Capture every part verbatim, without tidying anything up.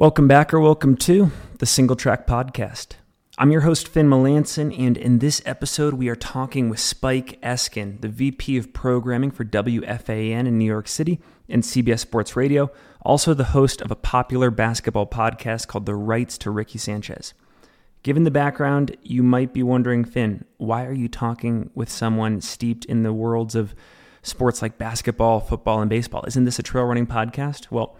Welcome back or welcome to the Single Track Podcast. I'm your host, Finn Melanson, and in this episode, we are talking with Spike Eskin, the V P of Programming for W F A N in New York City and C B S Sports Radio, also the host of a popular basketball podcast called The Rights to Ricky Sanchez. Given the background, you might be wondering, Finn, why are you talking with someone steeped in the worlds of sports like basketball, football, and baseball? Isn't this a trail running podcast? Well,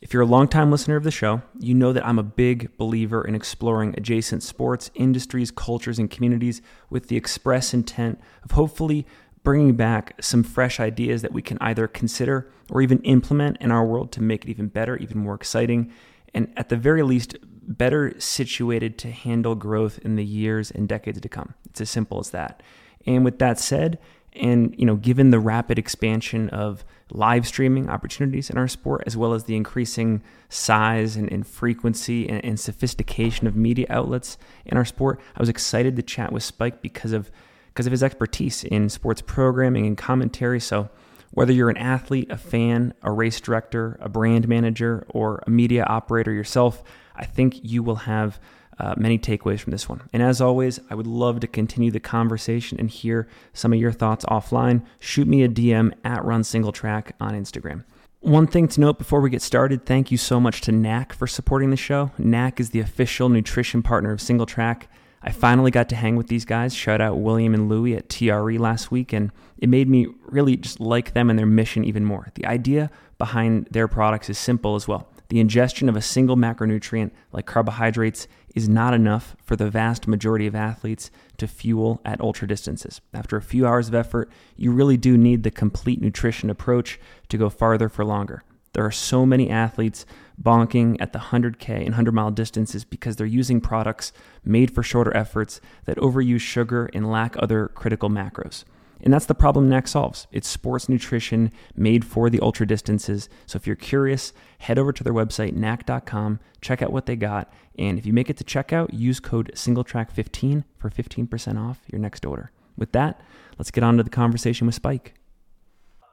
if you're a longtime listener of the show, you know that I'm a big believer in exploring adjacent sports, industries, cultures, and communities with the express intent of hopefully bringing back some fresh ideas that we can either consider or even implement in our world to make it even better, even more exciting, and at the very least, better situated to handle growth in the years and decades to come. It's as simple as that. And with that said, and, you know, given the rapid expansion of live streaming opportunities in our sport, as well as the increasing size and, and frequency and, and sophistication of media outlets in our sport, I was excited to chat with Spike because of because of his expertise in sports programming and commentary. So whether you're an athlete, a fan, a race director, a brand manager, or a media operator yourself, I think you will have Uh, many takeaways from this one. And as always, I would love to continue the conversation and hear some of your thoughts offline. Shoot me a D M at Run Single Track on Instagram. One thing to note before we get started, thank you so much to Naak for supporting the show. Naak is the official nutrition partner of Single Track. I finally got to hang with these guys. Shout out William and Louie at T R E last week, and it made me really just like them and their mission even more. The idea behind their products is simple as well. The ingestion of a single macronutrient like carbohydrates is not enough for the vast majority of athletes to fuel at ultra distances. After a few hours of effort, you really do need the complete nutrition approach to go farther for longer. There are so many athletes bonking at the one hundred K and one hundred mile distances because they're using products made for shorter efforts that overuse sugar and lack other critical macros. And that's the problem Naak solves. It's sports nutrition made for the ultra distances. So if you're curious, head over to their website, naak dot com, check out what they got. And if you make it to checkout, use code SingleTrack fifteen for fifteen percent off your next order. With that, let's get on to the conversation with Spike.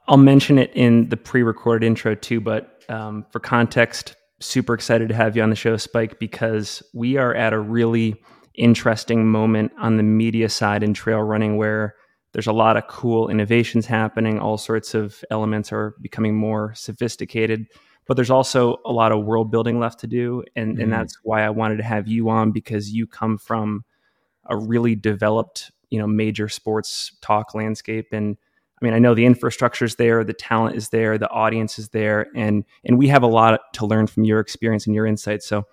I'll mention it in the pre-recorded intro too, but um, for context, super excited to have you on the show, Spike, because we are at a really interesting moment on the media side in trail running where there's a lot of cool innovations happening. All sorts of elements are becoming more sophisticated, but there's also a lot of world building left to do. And, mm. and that's why I wanted to have you on, because you come from a really developed, you know, major sports talk landscape. And I mean, I know the infrastructure is there, the talent is there, the audience is there, and, and we have a lot to learn from your experience and your insights. So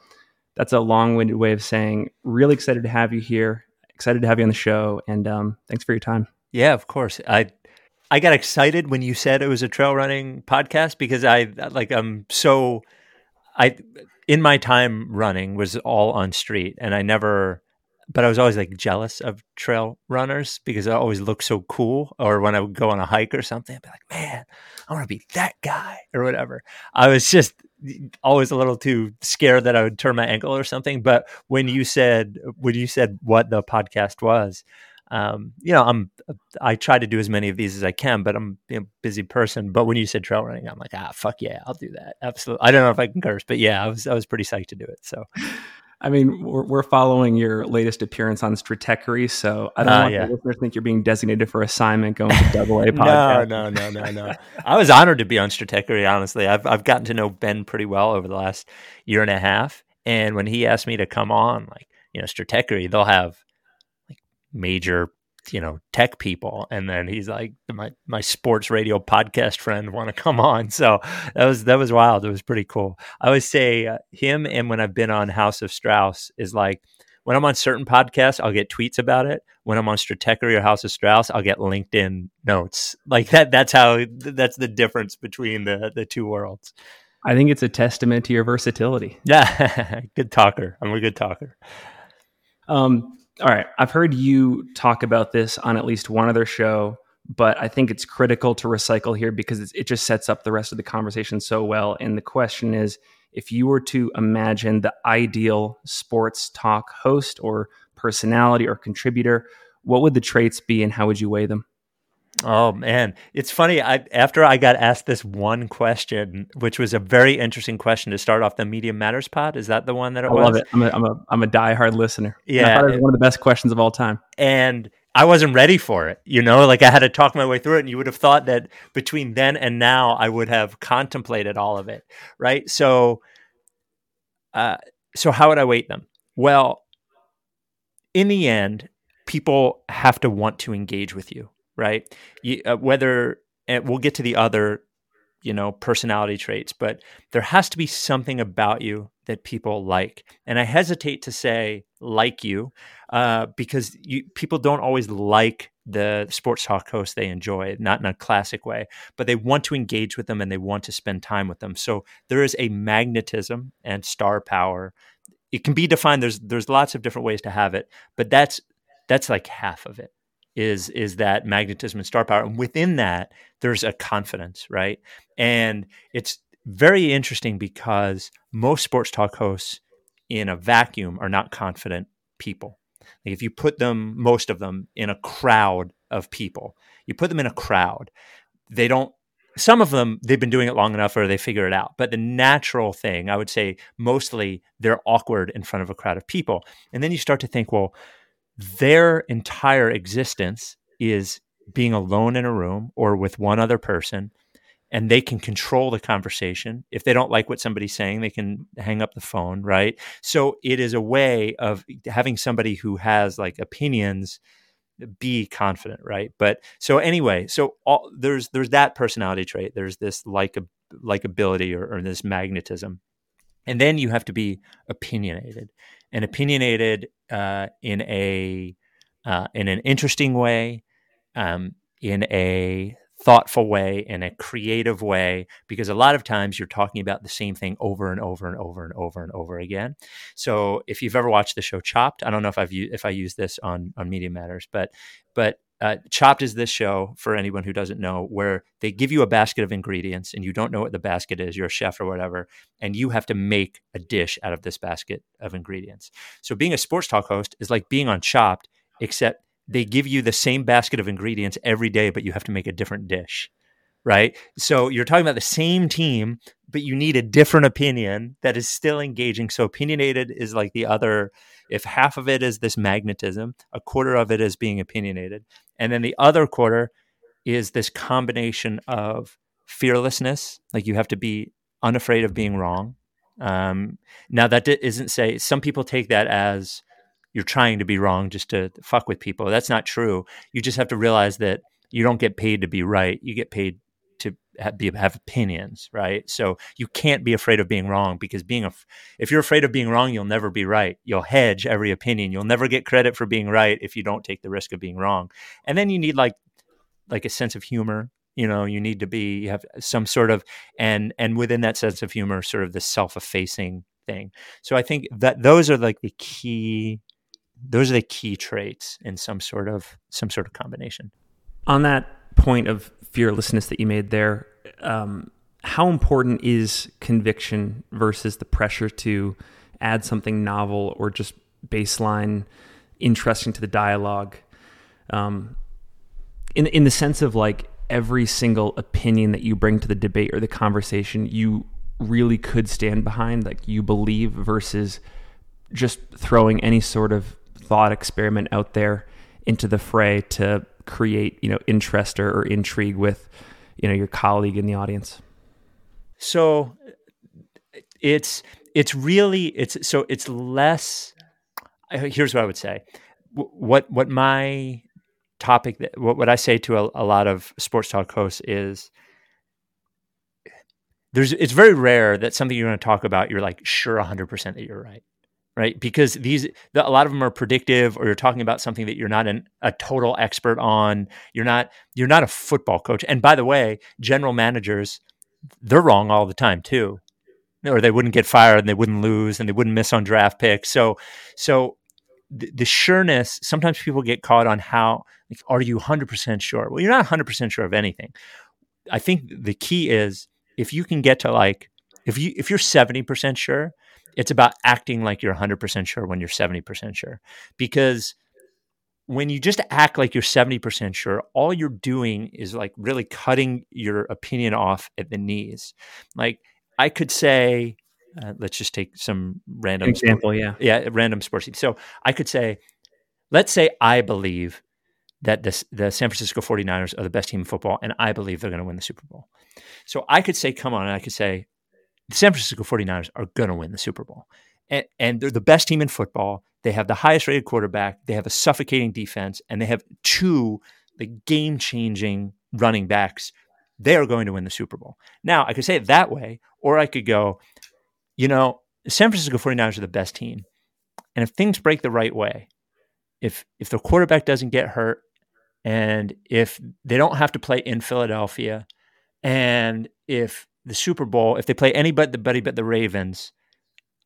that's a long-winded way of saying really excited to have you here, excited to have you on the show. And um, thanks for your time. Yeah, of course. I I got excited when you said it was a trail running podcast because I like I'm so I in my time running was all on street, and I never but I was always like jealous of trail runners because I always looked so cool, or when I would go on a hike or something, I'd be like, man, I want to be that guy or whatever. I was just always a little too scared that I would turn my ankle or something. But when you said when you said what the podcast was, Um, you know, I'm, I try to do as many of these as I can, but I'm a busy person. But when you said trail running, I'm like, ah, fuck yeah, I'll do that. Absolutely. I don't know if I can curse, but yeah, I was, I was pretty psyched to do it. So, I mean, we're, we're following your latest appearance on Stratechery. So I don't uh, want yeah. the listeners to think you're being designated for assignment going to double A podcast. No, no, no, no, no. I was honored to be on Stratechery, honestly. I've, I've gotten to know Ben pretty well over the last year and a half. And when he asked me to come on, like, you know, Stratechery, they'll have major, you know, tech people. And then he's like, my, my sports radio podcast friend want to come on. So that was, that was wild. It was pretty cool. I always say uh, him. And when I've been on House of Strauss is like, when I'm on certain podcasts, I'll get tweets about it. When I'm on Stratechery or House of Strauss, I'll get LinkedIn notes like that. That's how, that's the difference between the the two worlds. I think it's a testament to your versatility. Yeah. Good talker. I'm a good talker. Um, All right. I've heard you talk about this on at least one other show, but I think it's critical to recycle here because it's, it just sets up the rest of the conversation so well. And the question is, if you were to imagine the ideal sports talk host or personality or contributor, what would the traits be and how would you weigh them? Oh, man. It's funny. I, after I got asked this one question, which was a very interesting question to start off the Media Matters pod. Is that the one that it I was? I love it. I'm a, I'm a, I'm a diehard listener. Yeah. And I thought it was one of the best questions of all time. And I wasn't ready for it. You know, like I had to talk my way through it. And you would have thought that between then and now, I would have contemplated all of it. Right. So, uh, so how would I weight them? Well, in the end, people have to want to engage with you. Right. You, uh, whether and we'll get to the other, you know, personality traits, but there has to be something about you that people like. And I hesitate to say like you uh, because you, people don't always like the sports talk host they enjoy, not in a classic way, but they want to engage with them and they want to spend time with them. So there is a magnetism and star power. It can be defined. There's there's lots of different ways to have it, but that's that's like half of it. Is is that magnetism and star power. And within that, there's a confidence, right? And it's very interesting because most sports talk hosts in a vacuum are not confident people. Like if you put them, most of them, in a crowd of people, you put them in a crowd, they don't, some of them, they've been doing it long enough or they figure it out. But the natural thing, I would say mostly they're awkward in front of a crowd of people. And then you start to think, well, their entire existence is being alone in a room or with one other person, and they can control the conversation. If they don't like what somebody's saying, they can hang up the phone, right? So it is a way of having somebody who has like opinions be confident, right? But so anyway, so all, there's there's that personality trait. There's this like likability or, or this magnetism. And then you have to be opinionated, and opinionated uh, in a uh, in an interesting way, um, in a thoughtful way, in a creative way, because a lot of times you're talking about the same thing over and over and over and over and over again. So if you've ever watched the show Chopped, I don't know if I've u- if I use this on on Media Matters, but but. Uh, Chopped is this show, for anyone who doesn't know, where they give you a basket of ingredients and you don't know what the basket is, you're a chef or whatever, and you have to make a dish out of this basket of ingredients. So being a sports talk host is like being on Chopped, except they give you the same basket of ingredients every day, but you have to make a different dish, right? So you're talking about the same team, but you need a different opinion that is still engaging. So opinionated is like the other, if half of it is this magnetism, a quarter of it is being opinionated. And then the other quarter is this combination of fearlessness, like you have to be unafraid of being wrong. Um, now that isn't say, some people take that as you're trying to be wrong just to fuck with people. That's not true. You just have to realize that you don't get paid to be right. You get paid to have, be, have opinions, right? So you can't be afraid of being wrong because being a, if you're afraid of being wrong, you'll never be right. You'll hedge every opinion. You'll never get credit for being right if you don't take the risk of being wrong. And then you need like like a sense of humor. You know, you need to be you have some sort of and and within that sense of humor, sort of the self-effacing thing. So I think that those are like the key. Those are the key traits in some sort of some sort of combination. On that point of fearlessness that you made there, um, how important is conviction versus the pressure to add something novel or just baseline interesting to the dialogue? Um, in in the sense of like every single opinion that you bring to the debate or the conversation, you really could stand behind, like you believe, versus just throwing any sort of thought experiment out there into the fray to create, you know, interest or, or intrigue with, you know, your colleague in the audience? So it's, it's really, it's, so it's less, here's what I would say. What, what my topic, what, what I say to a, a lot of sports talk hosts is there's, it's very rare that something you're going to talk about, you're like, sure, one hundred percent that you're right. Right, because these the, a lot of them are predictive, or you're talking about something that you're not an, a total expert on. You're not you're not a football coach. And by the way, general managers, they're wrong all the time too, or they wouldn't get fired and they wouldn't lose and they wouldn't miss on draft picks. So, so the, the sureness. Sometimes people get caught on how like, are you one hundred percent sure? Well, you're not one hundred percent sure of anything. I think the key is if you can get to like if you if you're seventy percent sure. It's about acting like you're one hundred percent sure when you're seventy percent sure, because when you just act like you're seventy percent sure, all you're doing is like really cutting your opinion off at the knees. Like I could say, uh, let's just take some random example. Sport, yeah. Yeah. Random sports team. So I could say, let's say I believe that this, the San Francisco forty-niners are the best team in football, and I believe they're going to win the Super Bowl. So I could say, come on, and I could say, the San Francisco forty-niners are going to win the Super Bowl. And, and they're the best team in football. They have the highest rated quarterback. They have a suffocating defense, and they have two like, game-changing running backs. They are going to win the Super Bowl. Now, I could say it that way, or I could go, you know, the San Francisco forty-niners are the best team. And if things break the right way, if if their quarterback doesn't get hurt, and if they don't have to play in Philadelphia, and if the Super Bowl, if they play anybody but the Ravens,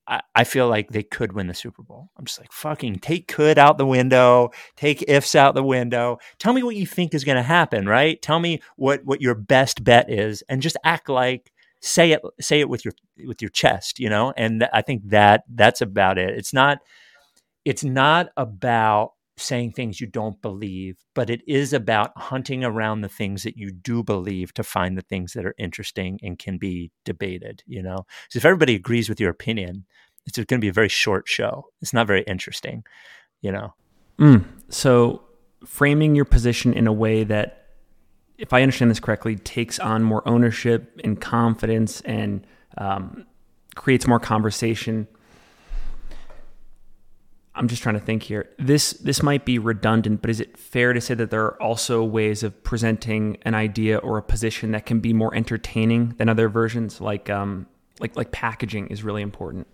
I, I feel like they could win the Super Bowl. I'm just like, fucking take could out the window, take ifs out the window. Tell me what you think is going to happen, right? Tell me what, what your best bet is, and just act like, say it, say it with your, with your chest, you know? And I think that that's about it. It's not, it's not about saying things you don't believe, but it is about hunting around the things that you do believe to find the things that are interesting and can be debated, you know? So if everybody agrees with your opinion, it's going to be a very short show. It's not very interesting, you know? Mm. So framing your position in a way that, if I understand this correctly, takes on more ownership and confidence and um, creates more conversation. I'm just trying to think here. This this might be redundant, but is it fair to say that there are also ways of presenting an idea or a position that can be more entertaining than other versions? Like um like like packaging is really important.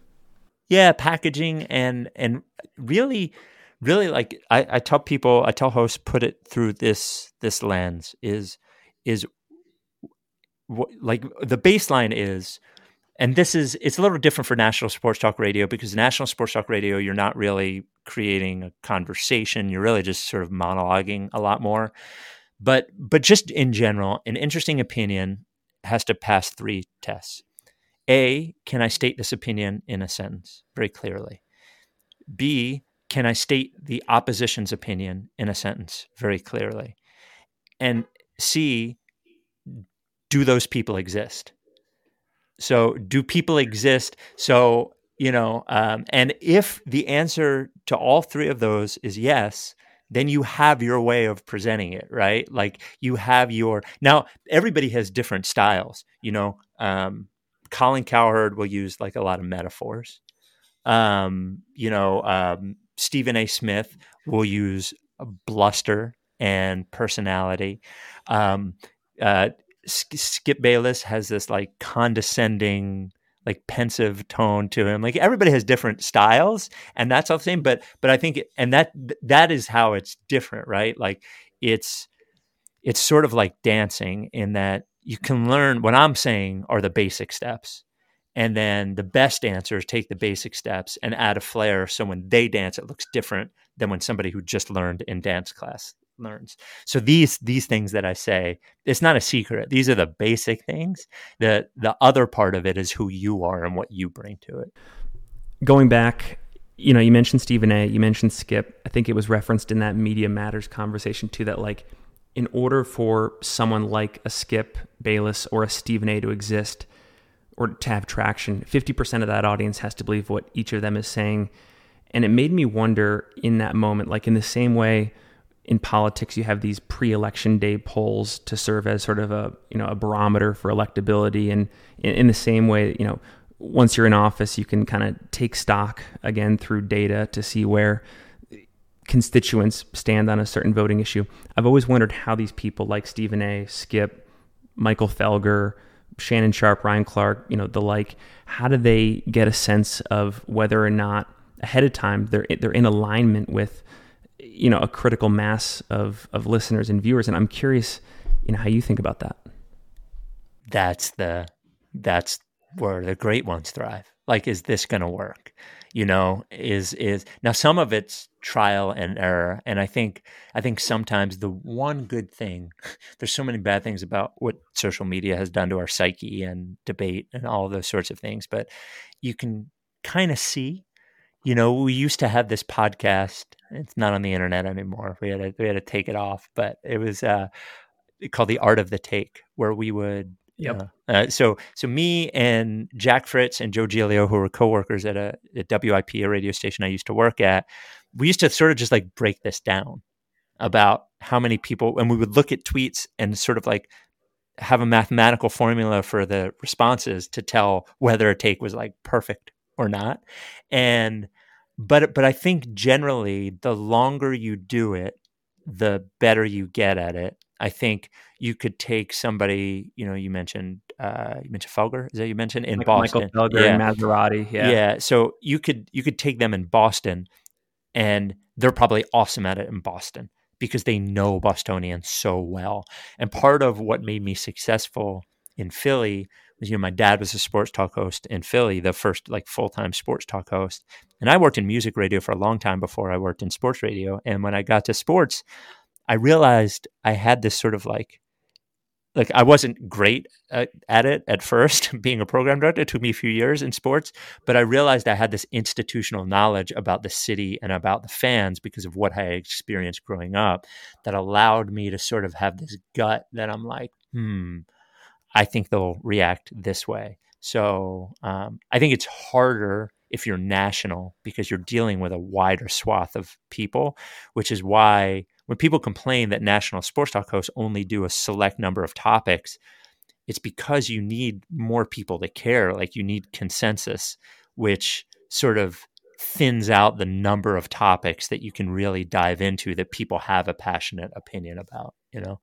Yeah, packaging and and really really like I, I tell people, I tell hosts, put it through this this lens is is w- like the baseline is. And this is, it's a little different for national sports talk radio, because national sports talk radio, you're not really creating a conversation. You're really just sort of monologuing a lot more. But but just in general, an interesting opinion has to pass three tests. A, can I state this opinion in a sentence very clearly? B, can I state the opposition's opinion in a sentence very clearly? And C, do those people exist? So do people exist? So, you know, um, and if the answer to all three of those is yes, then you have your way of presenting it, right? Like you have your, now everybody has different styles, you know, um, Colin Cowherd will use like a lot of metaphors. Um, you know, um, Stephen A. Smith will use bluster and personality. Um, uh, Skip Bayless has this like condescending, like pensive tone to him. Like everybody has different styles, and that's all the same. But but I think it, and that that is how it's different, right? Like it's it's sort of like dancing in that you can learn what I'm saying are the basic steps, and then the best dancers take the basic steps and add a flair. So when they dance, it looks different than when somebody who just learned in dance class learns. So these these things that I say, it's not a secret. These are the basic things. The the other part of it is who you are and what you bring to it. Going back, you know, you mentioned Stephen A., you mentioned Skip. I think it was referenced in that Media Matters conversation too, that like in order for someone like a Skip Bayless or a Stephen A. to exist or to have traction, fifty percent of that audience has to believe what each of them is saying. And it made me wonder in that moment, like in the same way in politics, you have these pre-election day polls to serve as sort of a, you know, a barometer for electability. And in, in the same way, you know, once you're in office, you can kind of take stock again through data to see where constituents stand on a certain voting issue. I've always wondered how these people like Stephen A., Skip, Michael Felger, Shannon Sharp, Ryan Clark, you know, the like, how do they get a sense of whether or not ahead of time they're they're in alignment with, you know, a critical mass of, of listeners and viewers. And I'm curious, you know, how you think about that. That's the, that's where the great ones thrive. Like, is this going to work? You know, is, is now some of it's trial and error. And I think, I think sometimes the one good thing, there's so many bad things about what social media has done to our psyche and debate and all those sorts of things, but you can kind of see, you know, we used to have this podcast It's not on the internet anymore. We had to, we had to take it off, but it was uh, called The Art of the Take, where we would. Yep. Uh, uh, so so me and Jack Fritz and Joe Giglio, who were coworkers at a at W I P, a radio station I used to work at, we used to sort of just like break this down about how many people, and we would look at tweets and sort of like have a mathematical formula for the responses to tell whether a take was like perfect or not. And but but I think generally the longer you do it, the better you get at it. I think you could take somebody, you know, you mentioned, uh, you mentioned Felger, is that you mentioned in like Boston? Michael Felger, yeah. And Maserati. Yeah. Yeah. So you could, you could take them in Boston, and they're probably awesome at it in Boston because they know Bostonians so well. And part of what made me successful in Philly was, you know, my dad was a sports talk host in Philly, the first like full-time sports talk host. And I worked in music radio for a long time before I worked in sports radio. And when I got to sports, I realized I had this sort of like, like I wasn't great at, at it at first. Being a program director, it took me a few years in sports, but I realized I had this institutional knowledge about the city and about the fans because of what I experienced growing up that allowed me to sort of have this gut that I'm like, hmm, I think they'll react this way. So um, I think it's harder if you're national because you're dealing with a wider swath of people, which is why when people complain that national sports talk hosts only do a select number of topics, it's because you need more people to care. Like you need consensus, which sort of thins out the number of topics that you can really dive into that people have a passionate opinion about, you know?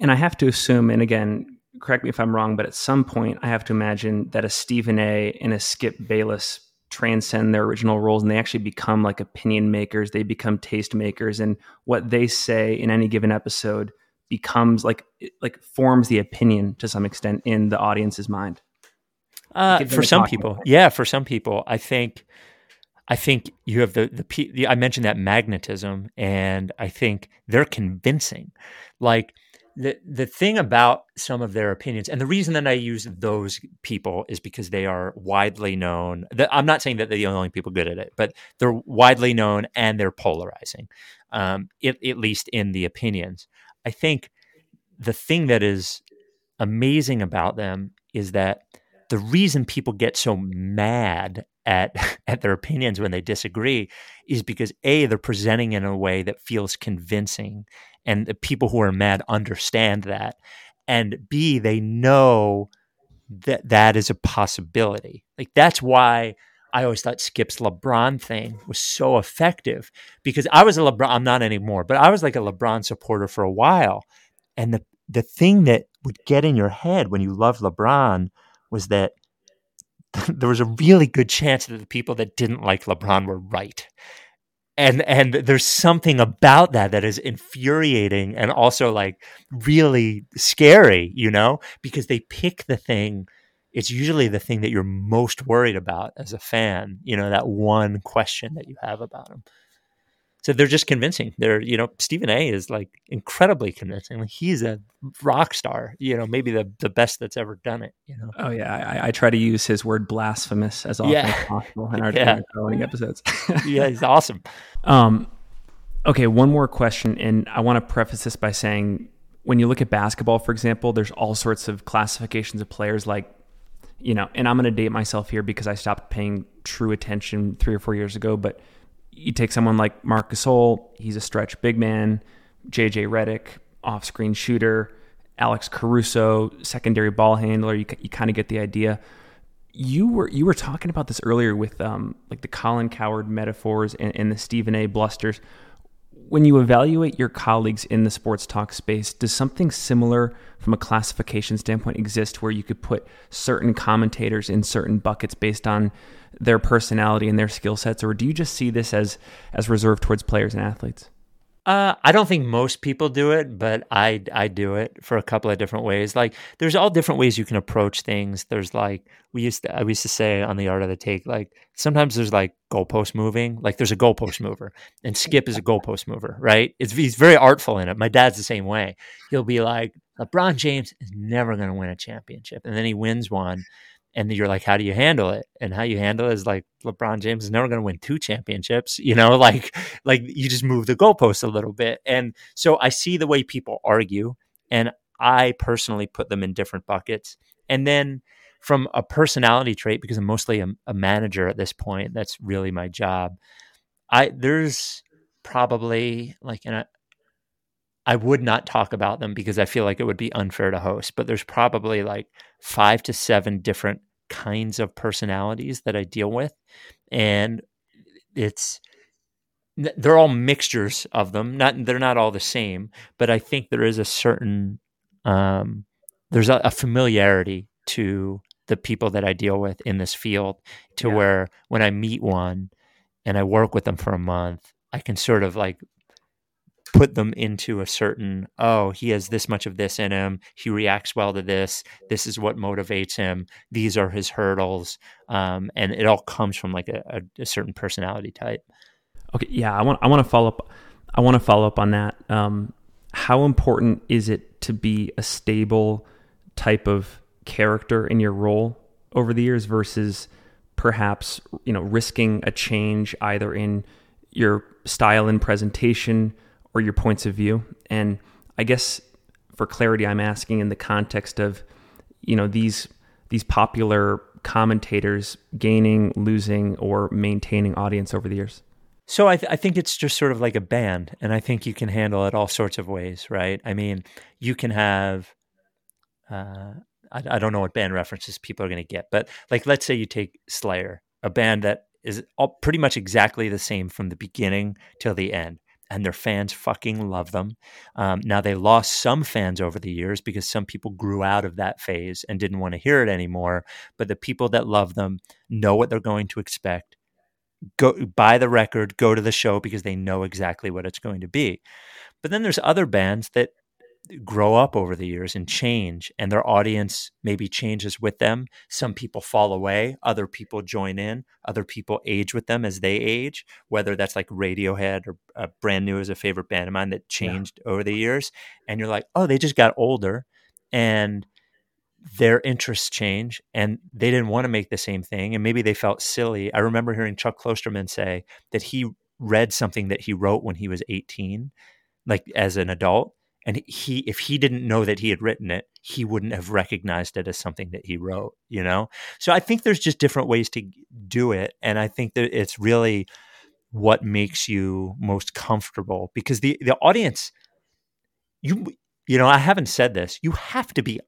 And I have to assume, and again, correct me if I'm wrong, but at some point I have to imagine that a Stephen A. and a Skip Bayless transcend their original roles and they actually become like opinion makers. They become taste makers, and what they say in any given episode becomes like, like forms the opinion to some extent in the audience's mind. Uh, for some people. About. Yeah. For some people, I think, I think you have the, the, the, I mentioned that magnetism, and I think they're convincing. Like the, the thing about some of their opinions, and the reason that I use those people is because they are widely known. The, I'm not saying that they're the only people good at it, but they're widely known and they're polarizing, um, it, at least in the opinions. I think the thing that is amazing about them is that the reason people get so mad at at their opinions when they disagree is because A, they're presenting in a way that feels convincing, and the people who are mad understand that. And B, they know that that is a possibility. Like that's why I always thought Skip's LeBron thing was so effective, because I was a LeBron, I'm not anymore, but I was like a LeBron supporter for a while. And the, the thing that would get in your head when you loved LeBron was that there was a really good chance that the people that didn't like LeBron were right. And and there's something about that that is infuriating and also like really scary, you know, because they pick the thing. It's usually the thing that you're most worried about as a fan, you know, that one question that you have about them. So they're just convincing. They're, you know, Stephen A. is like incredibly convincing. Like he's a rock star, you know, maybe the, the best that's ever done it, you know? Oh yeah. I, I try to use his word blasphemous as often yeah. as possible in our yeah. following episodes. Yeah. He's awesome. Um, okay. One more question. And I want to preface this by saying, when you look at basketball, for example, there's all sorts of classifications of players, like, you know, and I'm going to date myself here because I stopped paying true attention three or four years ago, but you take someone like Marc Gasol, he's a stretch big man, J J Redick, off-screen shooter, Alex Caruso, secondary ball handler, you, you kind of get the idea. You were you were talking about this earlier with um, like the Colin Cowherd metaphors and, and the Stephen A. blusters. When you evaluate your colleagues in the sports talk space, does something similar from a classification standpoint exist where you could put certain commentators in certain buckets based on their personality and their skill sets? Or do you just see this as as reserved towards players and athletes? Uh, I don't think most people do it, but I, I do it for a couple of different ways. Like there's all different ways you can approach things. There's like, we used to, I used to say on The Art of the Take, like sometimes there's like goalpost moving, like there's a goalpost mover, and Skip is a goalpost mover, right? It's, he's very artful in it. My dad's the same way. He'll be like, LeBron James is never going to win a championship. And then he wins one. And you're like, how do you handle it? And how you handle it is like, LeBron James is never going to win two championships, you know, like, like you just move the goalposts a little bit. And so I see the way people argue, and I personally put them in different buckets. And then from a personality trait, because I'm mostly a, a manager at this point, that's really my job. I, there's probably like, and I, I would not talk about them because I feel like it would be unfair to host, but there's probably like five to seven different kinds of personalities that I deal with. And it's, they're all mixtures of them. Not, they're not all the same, but I think there is a certain, um, there's a, a familiarity to the people that I deal with in this field to yeah. where when I meet one and I work with them for a month, I can sort of like put them into a certain, oh, he has this much of this in him. He reacts well to this. This is what motivates him. These are his hurdles. Um, and it all comes from like a, a, a certain personality type. Okay. Yeah. I want, I want to follow up. I want to follow up on that. Um, how important is it to be a stable type of character in your role over the years versus perhaps, you know, risking a change either in your style and presentation or your points of view? And I guess for clarity, I'm asking in the context of, you know, these these popular commentators gaining, losing, or maintaining audience over the years. So I, th- I think it's just sort of like a band, and I think you can handle it all sorts of ways, right? I mean, you can have, uh, I, I don't know what band references people are going to get, but like, let's say you take Slayer, a band that is all pretty much exactly the same from the beginning till the end. And their fans fucking love them. Um, now, they lost some fans over the years because some people grew out of that phase and didn't want to hear it anymore. But the people that love them know what they're going to expect. Go buy the record, go to the show because they know exactly what it's going to be. But then there's other bands that grow up over the years and change, and their audience maybe changes with them. Some people fall away, other people join in, other people age with them as they age, whether that's like Radiohead or uh, Brand New is a favorite band of mine that changed yeah. over the years. And you're like, oh, they just got older and their interests change and they didn't want to make the same thing. And maybe they felt silly. I remember hearing Chuck Klosterman say that he read something that he wrote when he was eighteen, like as an adult. And he, if he didn't know that he had written it, he wouldn't have recognized it as something that he wrote, you know? So I think there's just different ways to do it. And I think that it's really what makes you most comfortable, because the, the audience, you, you know, I haven't said this, you have to be,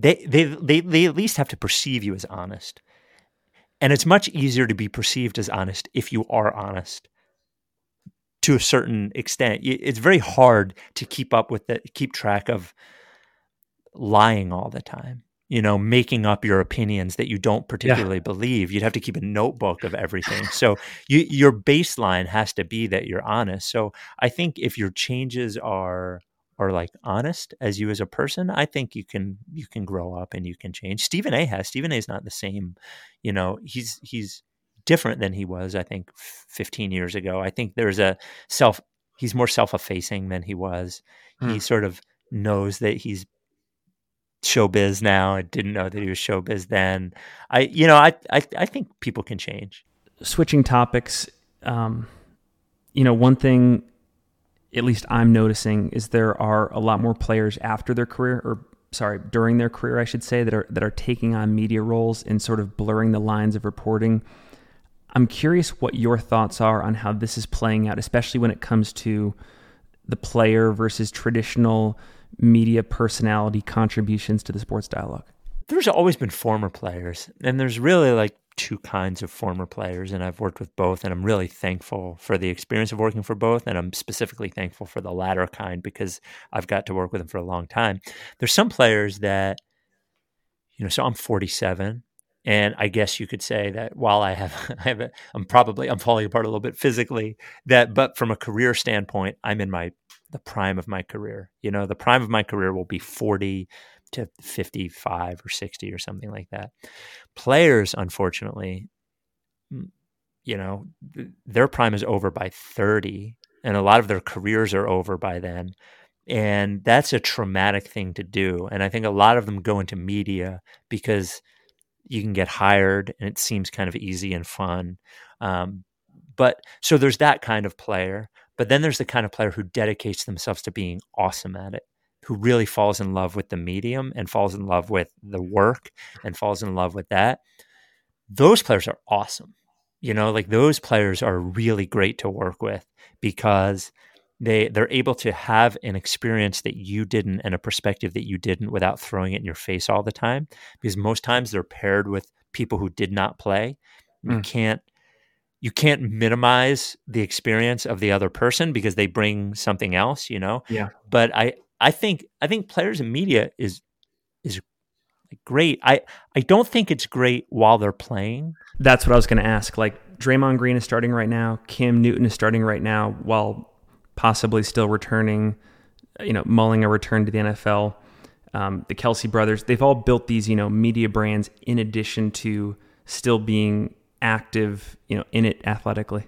they, they, they, they at least have to perceive you as honest. And it's much easier to be perceived as honest if you are honest. To a certain extent, it's very hard to keep up with it, keep track of lying all the time, you know, making up your opinions that you don't particularly yeah. believe. You'd have to keep a notebook of everything. So you, your baseline has to be that you're honest. So I think if your changes are are like honest as you as a person, I think you can you can grow up and you can change. Stephen A. has Stephen A. is not the same, you know, he's he's. different than he was, I think, fifteen years ago. I think there's a self, he's more self-effacing than he was. Mm. He sort of knows that he's showbiz now. I didn't know that he was showbiz then. I, you know, I, I, I think people can change. Switching topics, um, you know, one thing, at least I'm noticing, is there are a lot more players after their career, or sorry, during their career, I should say, that are that are taking on media roles and sort of blurring the lines of reporting. I'm curious what your thoughts are on how this is playing out, especially when it comes to the player versus traditional media personality contributions to the sports dialogue. There's always been former players, and there's really like two kinds of former players, and I've worked with both, and I'm really thankful for the experience of working for both, and I'm specifically thankful for the latter kind because I've got to work with them for a long time. There's some players that, you know, so I'm forty-seven. And I guess you could say that while I have, I have a, I'm probably, I'm falling apart a little bit physically, that, but from a career standpoint, I'm in my, the prime of my career. You know, the prime of my career will be forty to fifty-five or sixty or something like that. Players, unfortunately, you know, their prime is over by thirty, and a lot of their careers are over by then. And that's a traumatic thing to do. And I think a lot of them go into media because you can get hired and it seems kind of easy and fun. Um, but so there's that kind of player, but then there's the kind of player who dedicates themselves to being awesome at it, who really falls in love with the medium and falls in love with the work and falls in love with that. Those players are awesome. You know, like those players are really great to work with because They they're able to have an experience that you didn't and a perspective that you didn't without throwing it in your face all the time. Because most times they're paired with people who did not play. You mm. can't you can't minimize the experience of the other person because they bring something else, you know. Yeah. But I I think I think players and media is is great. I I don't think it's great while they're playing. That's what I was going to ask. Like Draymond Green is starting right now. Cam Newton is starting right now. While possibly still returning, you know, mulling a return to the N F L. Um, the Kelsey brothers, they've all built these, you know, media brands in addition to still being active, you know, in it athletically.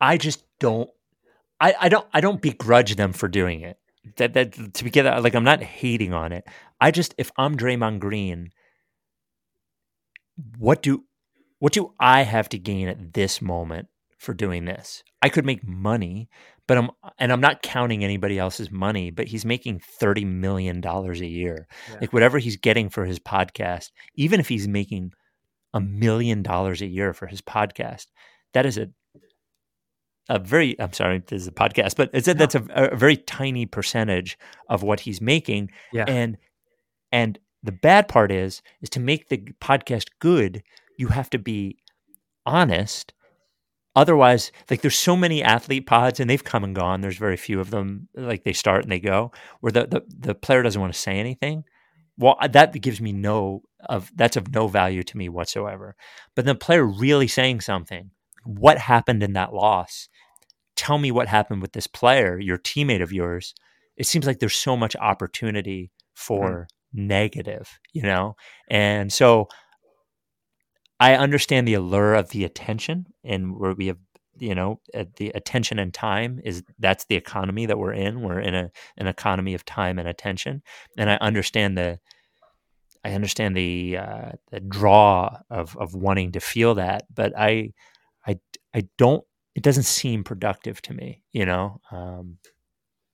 I just don't, I, I don't, I don't begrudge them for doing it. That, that, to get that, like, I'm not hating on it. I just, if I'm Draymond Green, what do, what do I have to gain at this moment for doing this? I could make money, but I'm and I'm not counting anybody else's money, but he's making thirty million dollars a year. Yeah. Like whatever he's getting for his podcast, even if he's making a million dollars a year for his podcast, that is a a very, I'm sorry, this is a podcast, but it's a, no. that's a, a very tiny percentage of what he's making. Yeah. And and the bad part is, is to make the podcast good, you have to be honest. Otherwise, like there's so many athlete pods and they've come and gone. There's very few of them. Like they start and they go where the, the, the player doesn't want to say anything. Well, that gives me no of that's of no value to me whatsoever. But the player really saying something, what happened in that loss? Tell me what happened with this player, your teammate of yours. It seems like there's so much opportunity for mm-hmm. negative, you know? And so I understand the allure of the attention and where we have, you know, at the attention and time is that's the economy that we're in. We're in a, an economy of time and attention. And I understand the, I understand the, uh, the draw of, of wanting to feel that, but I, I, I don't, it doesn't seem productive to me, you know? Um,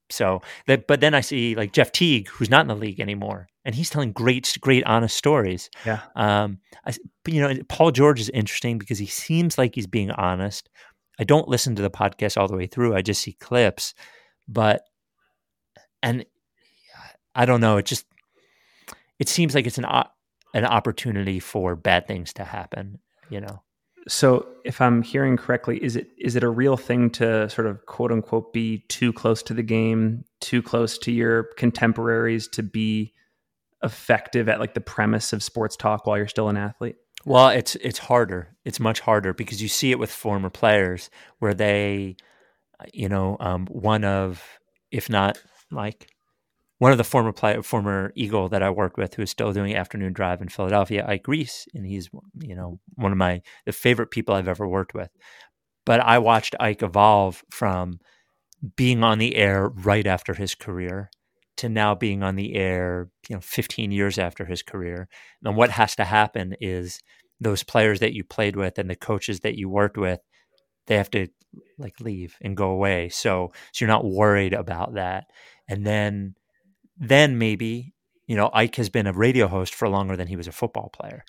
so that, but then I see like Jeff Teague, who's not in the league anymore. And he's telling great, great, honest stories. Yeah. Um, I, you know, Paul George is interesting because he seems like he's being honest. I don't listen to the podcast all the way through. I just see clips, but, and I don't know. It just, it seems like it's an, o- an opportunity for bad things to happen, you know? So if I'm hearing correctly, is it, is it a real thing to sort of quote unquote, be too close to the game, too close to your contemporaries to be effective at like the premise of sports talk while you're still an athlete? Well, it's it's harder. It's much harder because you see it with former players where they, you know, um, one of, if not like one of the former player, former Eagle that I worked with who is still doing afternoon drive in Philadelphia, Ike Reese, and he's, you know, one of my the favorite people I've ever worked with. But I watched Ike evolve from being on the air right after his career to now being on the air, you know, fifteen years after his career. And what has to happen is those players that you played with and the coaches that you worked with, they have to like leave and go away. So, so you're not worried about that. And then, then maybe, you know, Ike has been a radio host for longer than he was a football player,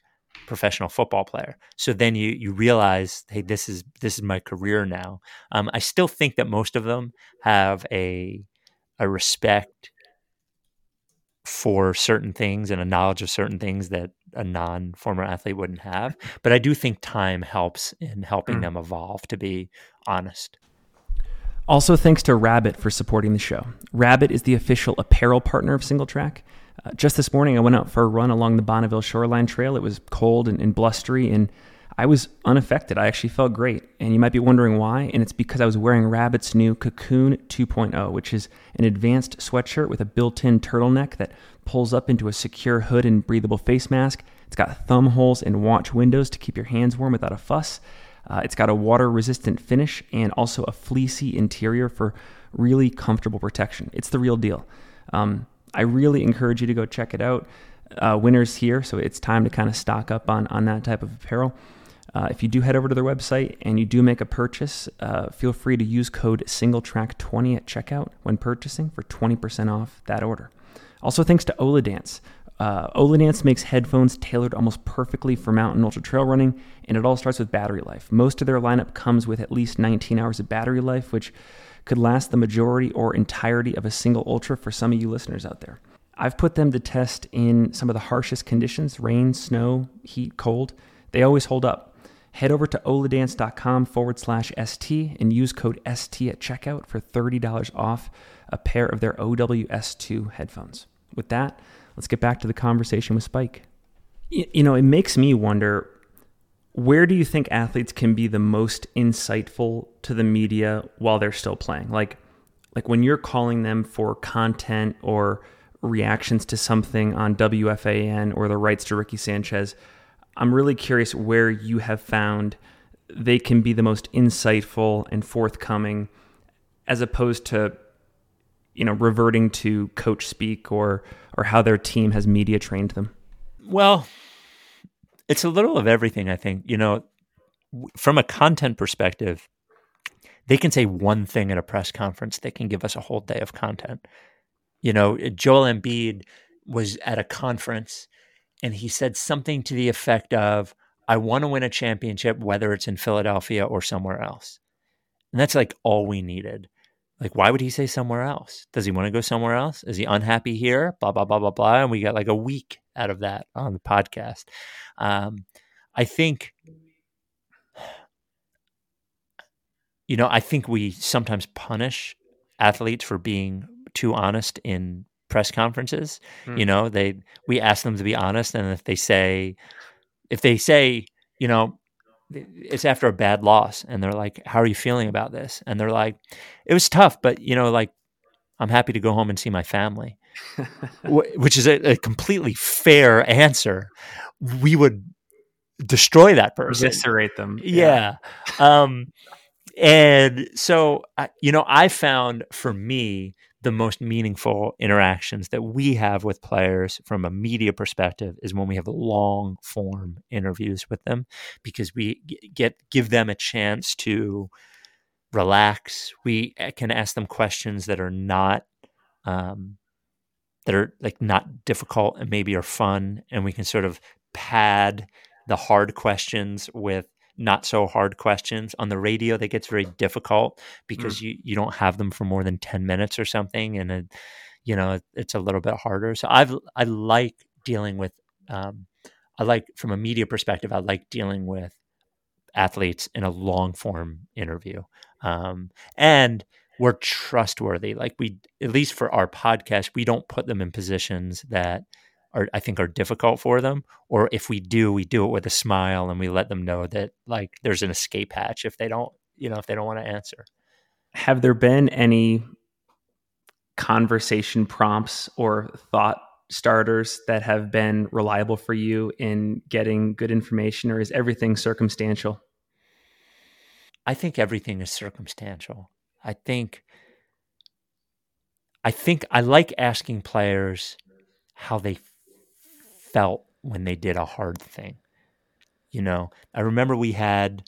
professional football player. So then you, you realize, hey, this is, this is my career now. Um, I still think that most of them have a, a respect for certain things and a knowledge of certain things that a non-former athlete wouldn't have. But I do think time helps in helping mm. them evolve, to be honest. Also, thanks to Rabbit for supporting the show. Rabbit is the official apparel partner of Single Track. Uh, just this morning, I went out for a run along the Bonneville Shoreline Trail. It was cold and, and blustery, and I was unaffected. I actually felt great. And you might be wondering why, and it's because I was wearing Rabbit's new Cocoon two point oh, which is an advanced sweatshirt with a built-in turtleneck that pulls up into a secure hood and breathable face mask. It's got thumb holes and watch windows to keep your hands warm without a fuss. Uh, it's got a water-resistant finish and also a fleecy interior for really comfortable protection. It's the real deal. Um, I really encourage you to go check it out. Uh, winter's here, so it's time to kind of stock up on, on that type of apparel. Uh, if you do head over to their website and you do make a purchase, uh, feel free to use code SingleTrack twenty at checkout when purchasing for twenty percent off that order. Also, thanks to Oladance. Uh, Oladance makes headphones tailored almost perfectly for mountain ultra trail running, and it all starts with battery life. Most of their lineup comes with at least nineteen hours of battery life, which could last the majority or entirety of a single ultra for some of you listeners out there. I've put them to test in some of the harshest conditions, rain, snow, heat, cold. They always hold up. Head over to oladance.com forward slash ST and use code S T at checkout for thirty dollars off a pair of their O W S two headphones. With that, let's get back to the conversation with Spike. You know, it makes me wonder, where do you think athletes can be the most insightful to the media while they're still playing? Like, like when you're calling them for content or reactions to something on W F A N or The Rights to Ricky Sanchez, I'm really curious where you have found they can be the most insightful and forthcoming, as opposed to, you know, reverting to coach speak or or how their team has media trained them. Well, it's a little of everything, I think. You know, from a content perspective, they can say one thing at a press conference. They can give us a whole day of content. You know, Joel Embiid was at a conference and he said something to the effect of, I want to win a championship, whether it's in Philadelphia or somewhere else. And that's like all we needed. Like, why would he say somewhere else? Does he want to go somewhere else? Is he unhappy here? Blah, blah, blah, blah, blah. And we got like a week out of that on the podcast. Um, I think, you know, I think we sometimes punish athletes for being too honest in press conferences. Mm. You know, they, we ask them to be honest. And if they say, if they say, you know, it's after a bad loss and they're like, how are you feeling about this? And they're like, it was tough, but you know, like, I'm happy to go home and see my family, which is a, a completely fair answer. We would destroy that person. Eviscerate them. Yeah. yeah. um, and so, you know, I found for me, the most meaningful interactions that we have with players from a media perspective is when we have long form interviews with them, because we get, give them a chance to relax. We can ask them questions that are not, um, that are like not difficult and maybe are fun. And we can sort of pad the hard questions with not so hard questions. On the radio, that gets very difficult because mm. you, you don't have them for more than ten minutes or something. And, it, you know, it, it's a little bit harder. So I've, I like dealing with, um, I like from a media perspective, I like dealing with athletes in a long form interview. Um, and we're trustworthy. Like we, at least for our podcast, we don't put them in positions that Are, I think are difficult for them. Or if we do, we do it with a smile and we let them know that like there's an escape hatch if they don't, you know, if they don't want to answer. Have there been any conversation prompts or thought starters that have been reliable for you in getting good information, or is everything circumstantial? I think everything is circumstantial. I think, I think I like asking players how they felt when they did a hard thing. You know, I remember we had,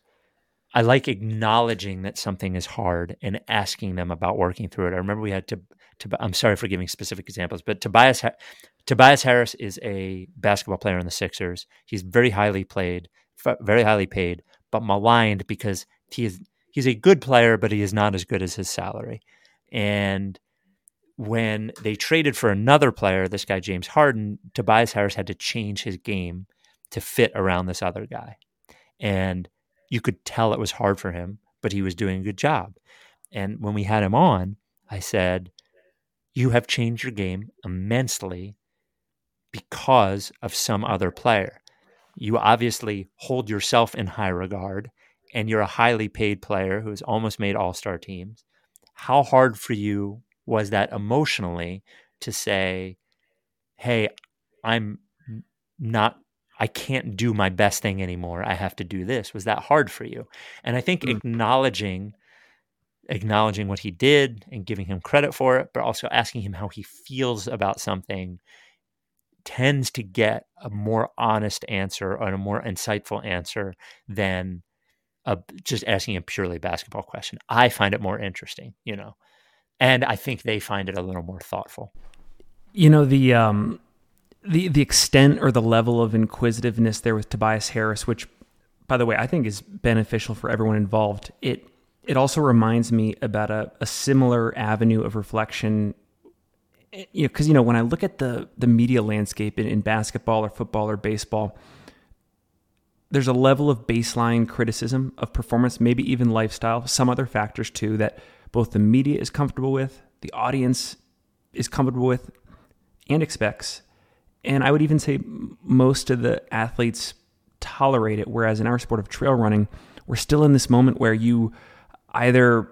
I like acknowledging that something is hard and asking them about working through it. I remember we had to, to I'm sorry for giving specific examples, but Tobias, Tobias Harris is a basketball player in the Sixers. He's very highly played, very highly paid, but maligned because he is, he's a good player, but he is not as good as his salary. And when they traded for another player, this guy, James Harden, Tobias Harris had to change his game to fit around this other guy. And you could tell it was hard for him, but he was doing a good job. And when we had him on, I said, you have changed your game immensely because of some other player. You obviously hold yourself in high regard, and you're a highly paid player who has almost made all-star teams. How hard for you was that emotionally to say, hey, I'm not I can't do my best thing anymore. I have to do this. Was that hard for you? And I think mm-hmm. acknowledging, acknowledging what he did and giving him credit for it, but also asking him how he feels about something tends to get a more honest answer or a more insightful answer than a, just asking a purely basketball question. I find it more interesting, you know, and I think they find it a little more thoughtful. You know, the, um, The the extent or the level of inquisitiveness there with Tobias Harris, which, by the way, I think is beneficial for everyone involved. It it also reminds me about a, a similar avenue of reflection. You know, because, you know, when I look at the, the media landscape in, in basketball or football or baseball, there's a level of baseline criticism of performance, maybe even lifestyle, some other factors too, that both the media is comfortable with, the audience is comfortable with, and expects. And I would even say most of the athletes tolerate it, whereas in our sport of trail running, we're still in this moment where you either,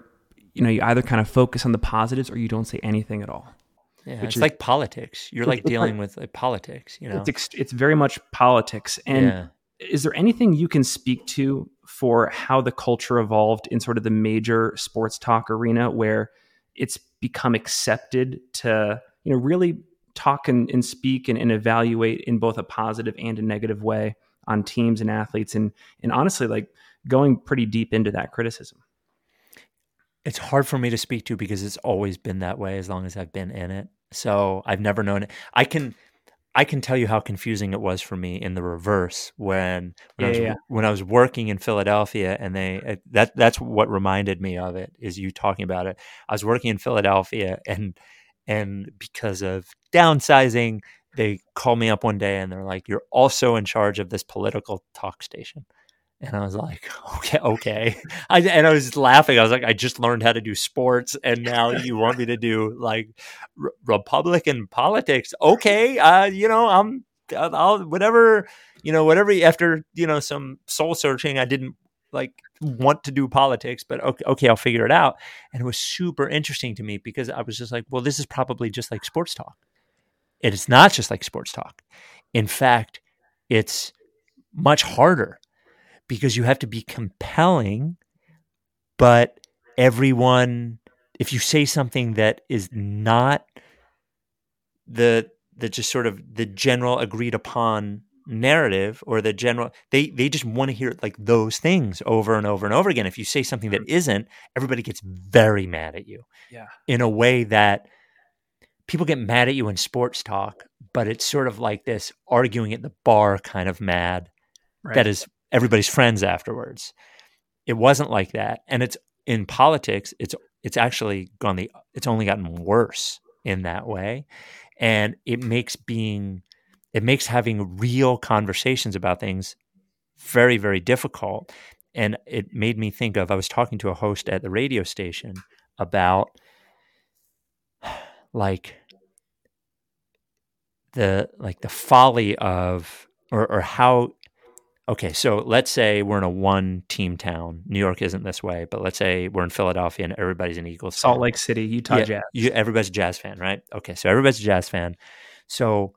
you know, you either kind of focus on the positives or you don't say anything at all. Yeah, which it's is, like politics. You're like dealing like, with like politics, you know. It's, ex- it's very much politics. And yeah. Is there anything you can speak to for how the culture evolved in sort of the major sports talk arena where it's become accepted to, you know, really talk and, and speak and, and evaluate in both a positive and a negative way on teams and athletes. And, and honestly, like going pretty deep into that criticism. It's hard for me to speak to because it's always been that way as long as I've been in it. So I've never known it. I can, I can tell you how confusing it was for me in the reverse when, when, yeah, I, was, yeah. when I was working in Philadelphia and they, that that's what reminded me of it is you talking about it. I was working in Philadelphia and, And because of downsizing, they call me up one day and they're like, "You're also in charge of this political talk station." And I was like, okay, okay. I, and I was laughing. I was like, I just learned how to do sports. And now you want me to do like re- Republican politics. Okay. Uh, you know, I'm, I'll, whatever, you know, whatever after, you know, some soul searching, I didn't like want to do politics, but okay, okay, I'll figure it out. And it was super interesting to me because I was just like, well, this is probably just like sports talk. It is not just like sports talk. In fact, it's much harder because you have to be compelling, but everyone, if you say something that is not the, the just sort of the general agreed upon narrative or the general, they they just want to hear like those things over and over and over again. If you say something that isn't, everybody gets very mad at you. Yeah, in a way that people get mad at you in sports talk, but it's sort of like this arguing at the bar kind of mad, right? That is everybody's friends afterwards. It wasn't like that, and it's in politics. It's it's actually gone the it's only gotten worse in that way, and it makes being. It makes having real conversations about things very, very difficult. And it made me think of, I was talking to a host at the radio station about like the, like the folly of, or, or how, okay, so let's say we're in a one team town. New York isn't this way, but let's say we're in Philadelphia and everybody's an Eagles fan. Salt Lake City, Utah yeah, Jazz. You, everybody's a Jazz fan, right? Okay. So everybody's a Jazz fan. So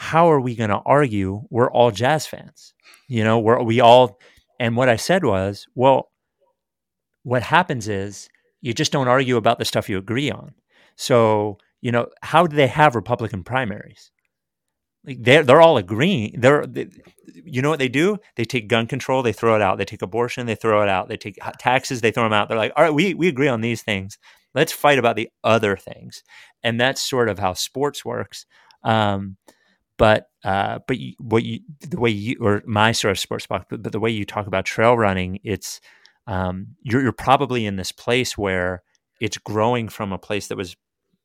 how are we going to argue? We're all Jazz fans, you know, we're, we all, and what I said was, well, what happens is you just don't argue about the stuff you agree on. So, you know, how do they have Republican primaries? Like they're, they're all agreeing. They're, they, you know what they do? They take gun control, they throw it out. They take abortion, they throw it out. They take taxes, they throw them out. They're like, all right, we, we agree on these things. Let's fight about the other things. And that's sort of how sports works. Um, But uh, but you, what you the way you or my sort of sports box, but, but the way you talk about trail running, it's um, you're you're probably in this place where it's growing from a place that was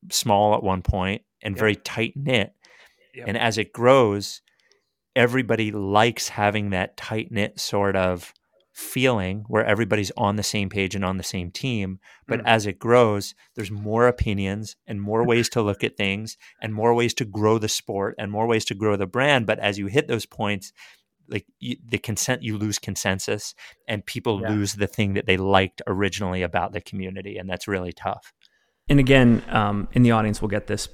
small at one point and yep. very tight knit, yep. and as it grows, everybody likes having that tight knit sort of feeling where everybody's on the same page and on the same team. But mm. as it grows, there's more opinions and more ways to look at things and more ways to grow the sport and more ways to grow the brand. But as you hit those points, like you, the consent, you lose consensus and people yeah. lose the thing that they liked originally about the community. And that's really tough. And again, um, in the audience, we'll get this,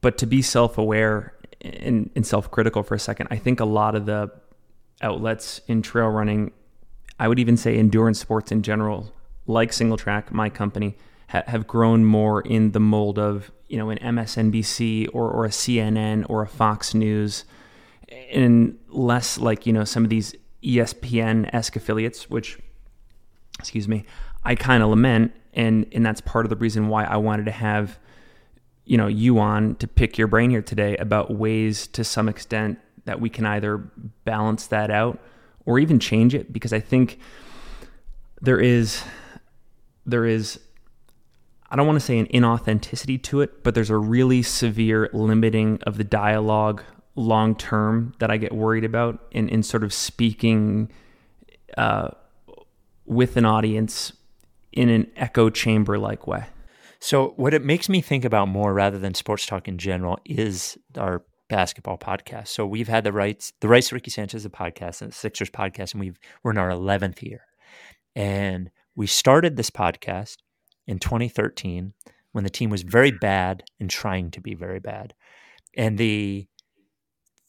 but to be self-aware and, and self-critical for a second, I think a lot of the outlets in trail running, I would even say endurance sports in general, like Single Track, my company, ha- have grown more in the mold of, you know, an M S N B C or, or a C N N or a Fox News, and less like, you know, some of these E S P N-esque affiliates, which, excuse me, I kind of lament. And, and that's part of the reason why I wanted to have, you know, you on to pick your brain here today about ways to some extent that we can either balance that out or even change it. Because I think there is, there is, I don't want to say an inauthenticity to it, but there's a really severe limiting of the dialogue long-term that I get worried about in, in sort of speaking uh, with an audience in an echo chamber-like way. So what it makes me think about more rather than sports talk in general is our basketball podcast. So we've had the rights, the Rights to Ricky Sanchez, the podcast, and the Sixers podcast, and we've, we're in our eleventh year. And we started this podcast in twenty thirteen when the team was very bad and trying to be very bad. And the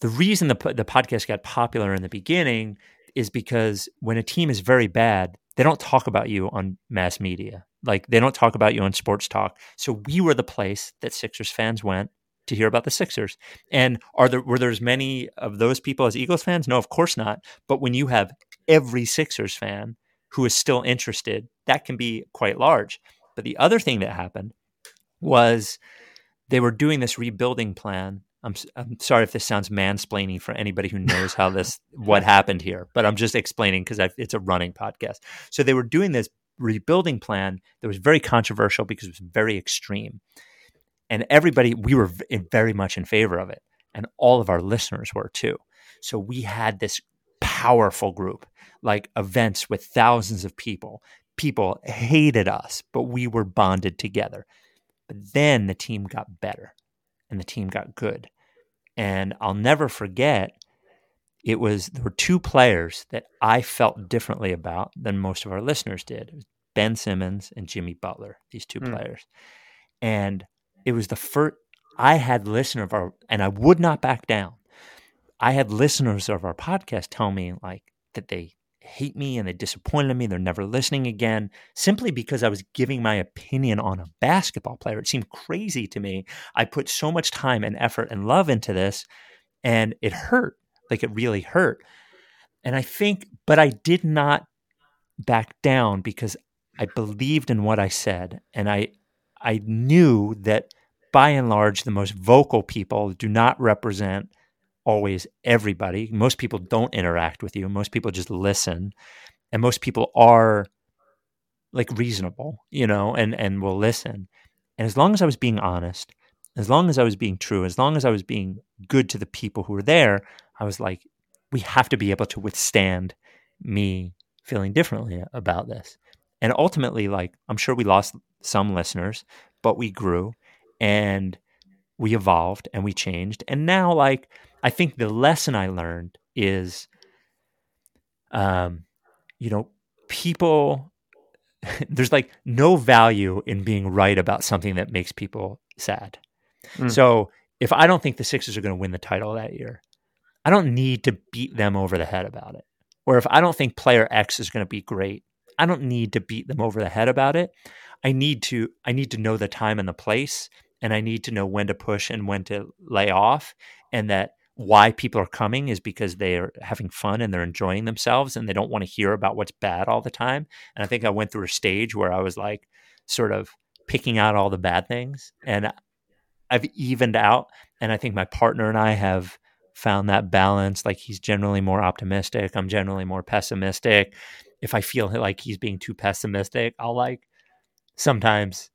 the reason the the podcast got popular in the beginning is because when a team is very bad, they don't talk about you on mass media. Like, they don't talk about you on sports talk. So we were the place that Sixers fans went to hear about the Sixers. And are there, were there as many of those people as Eagles fans? No, of course not. But when you have every Sixers fan who is still interested, that can be quite large. But the other thing that happened was they were doing this rebuilding plan. I'm, I'm sorry if this sounds mansplaining for anybody who knows how this, what happened here, but I'm just explaining because it's a running podcast. So they were doing this rebuilding plan that was very controversial because it was very extreme. And everybody, we were very much in favor of it. And all of our listeners were too. So we had this powerful group, like events with thousands of people. People hated us, but we were bonded together. But then the team got better and the team got good. And I'll never forget, it was, there were two players that I felt differently about than most of our listeners did. It was Ben Simmons and Jimmy Butler, these two mm. players. And it was the first, I had listeners of our, and I would not back down. I had listeners of our podcast tell me like that they hate me and they disappointed me. They're never listening again, simply because I was giving my opinion on a basketball player. It seemed crazy to me. I put so much time and effort and love into this, and it hurt. Like, it really hurt. And I think, but I did not back down because I believed in what I said. And I, I knew that by and large, the most vocal people do not represent always everybody. Most people don't interact with you. Most people just listen. And most people are like reasonable, you know, and, and will listen. And as long as I was being honest, as long as I was being true, as long as I was being good to the people who were there, I was like, we have to be able to withstand me feeling differently about this. And ultimately, like, I'm sure we lost some listeners, but we grew and we evolved and we changed. And now, like, I think the lesson I learned is, um, you know, people, there's like no value in being right about something that makes people sad. Mm. So if I don't think the Sixers are going to win the title that year, I don't need to beat them over the head about it. Or if I don't think player X is going to be great, I don't need to beat them over the head about it. I need to, I need to know the time and the place, and I need to know when to push and when to lay off, and that why people are coming is because they are having fun and they're enjoying themselves and they don't want to hear about what's bad all the time. And I think I went through a stage where I was like sort of picking out all the bad things, and I've evened out. And I think my partner and I have found that balance. Like, he's generally more optimistic. I'm generally more pessimistic. If I feel like he's being too pessimistic, I'll like sometimes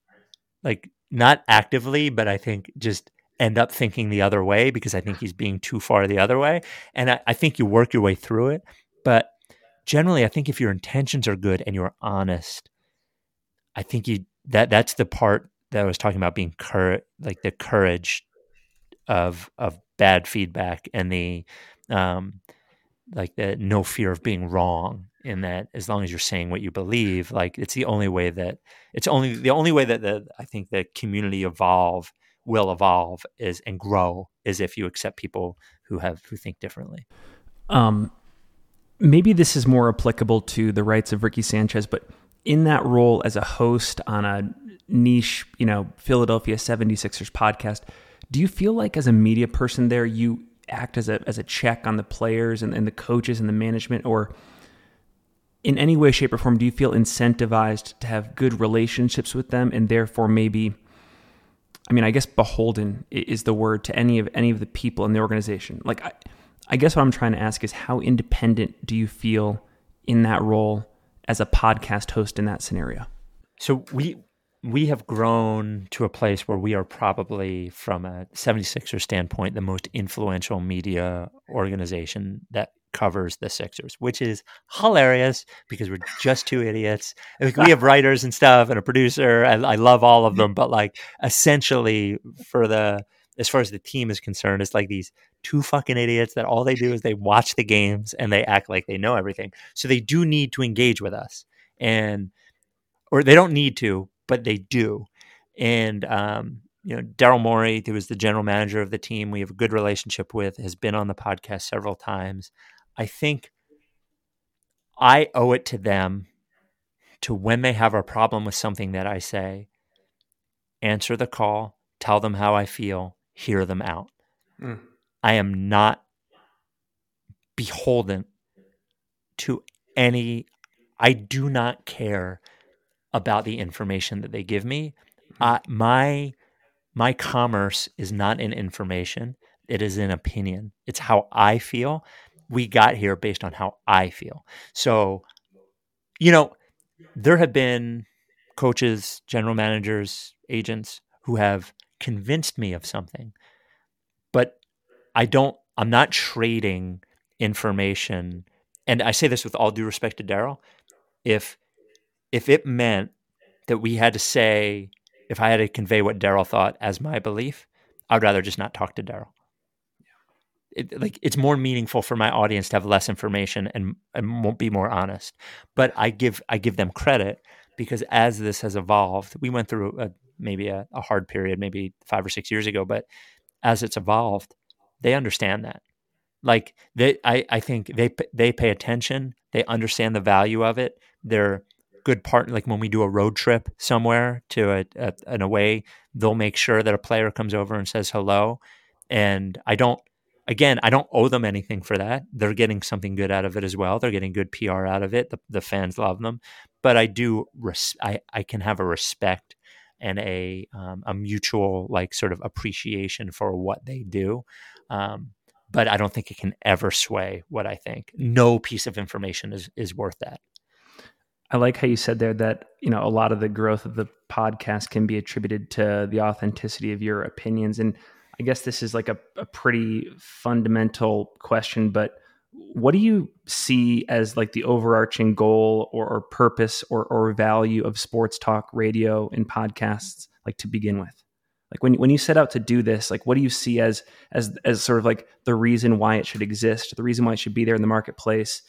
like not actively, but I think just end up thinking the other way because I think he's being too far the other way. And I, I think you work your way through it. But generally, I think if your intentions are good and you're honest, I think you, that that's the part that I was talking about, being courage, like the courage of, of bad feedback and the, um, like the no fear of being wrong, in that as long as you're saying what you believe, like it's the only way that it's only the only way that the, I think the community evolve will evolve is and grow is if you accept people who have who think differently. Um, maybe this is more applicable to The Rights of Ricky Sanchez, but in that role as a host on a niche, you know, Philadelphia seventy-sixers podcast, do you feel like as a media person there, you act as a as a check on the players and, and the coaches and the management, or in any way, shape, or form, do you feel incentivized to have good relationships with them and therefore maybe, I mean, I guess beholden is the word to any of any of the people in the organization? Like, I, I guess what I'm trying to ask is how independent do you feel in that role as a podcast host in that scenario? So we we have grown to a place where we are probably, from a seventy-sixer standpoint, the most influential media organization that covers the Sixers, which is hilarious because we're just two idiots. Like, we have writers and stuff and a producer. I, I love all of them, but like essentially for the, as far as the team is concerned, it's like these two fucking idiots that all they do is they watch the games and they act like they know everything. So they do need to engage with us, and, or they don't need to, but they do. And, um, you know, Daryl Morey, who is the general manager of the team, we have a good relationship with, has been on the podcast several times. I think I owe it to them to, when they have a problem with something that I say, answer the call, tell them how I feel, hear them out. Mm. I am not beholden to any, I do not care about the information that they give me. Uh, my my commerce is not in information. It is in opinion. It's how I feel. We got here based on how I feel. So, you know, there have been coaches, general managers, agents who have convinced me of something, but I don't, I'm not trading information. And I say this with all due respect to Daryl. If, if it meant that we had to say, if I had to convey what Daryl thought as my belief, I'd rather just not talk to Daryl. It, like, it's more meaningful for my audience to have less information and, and be more honest. But I give I give them credit because as this has evolved, we went through a, maybe a, a hard period, maybe five or six years ago. But as it's evolved, they understand that. Like they, I I think they they pay attention. They understand the value of it. They're good partner. Like when we do a road trip somewhere to a, a, an away, they'll make sure that a player comes over and says hello. And I don't, again, I don't owe them anything for that. They're getting something good out of it as well. They're getting good P R out of it. The, the fans love them, but I do, res- I, I can have a respect and a, um, a mutual like sort of appreciation for what they do. Um, but I don't think it can ever sway what I think. No piece of information is, is worth that. I like how you said there that, you know, a lot of the growth of the podcast can be attributed to the authenticity of your opinions. And I guess this is like a, a pretty fundamental question, but what do you see as like the overarching goal or, or purpose or, or value of sports talk radio and podcasts, like to begin with? Like when, when you set out to do this, like what do you see as, as, as sort of like the reason why it should exist, the reason why it should be there in the marketplace,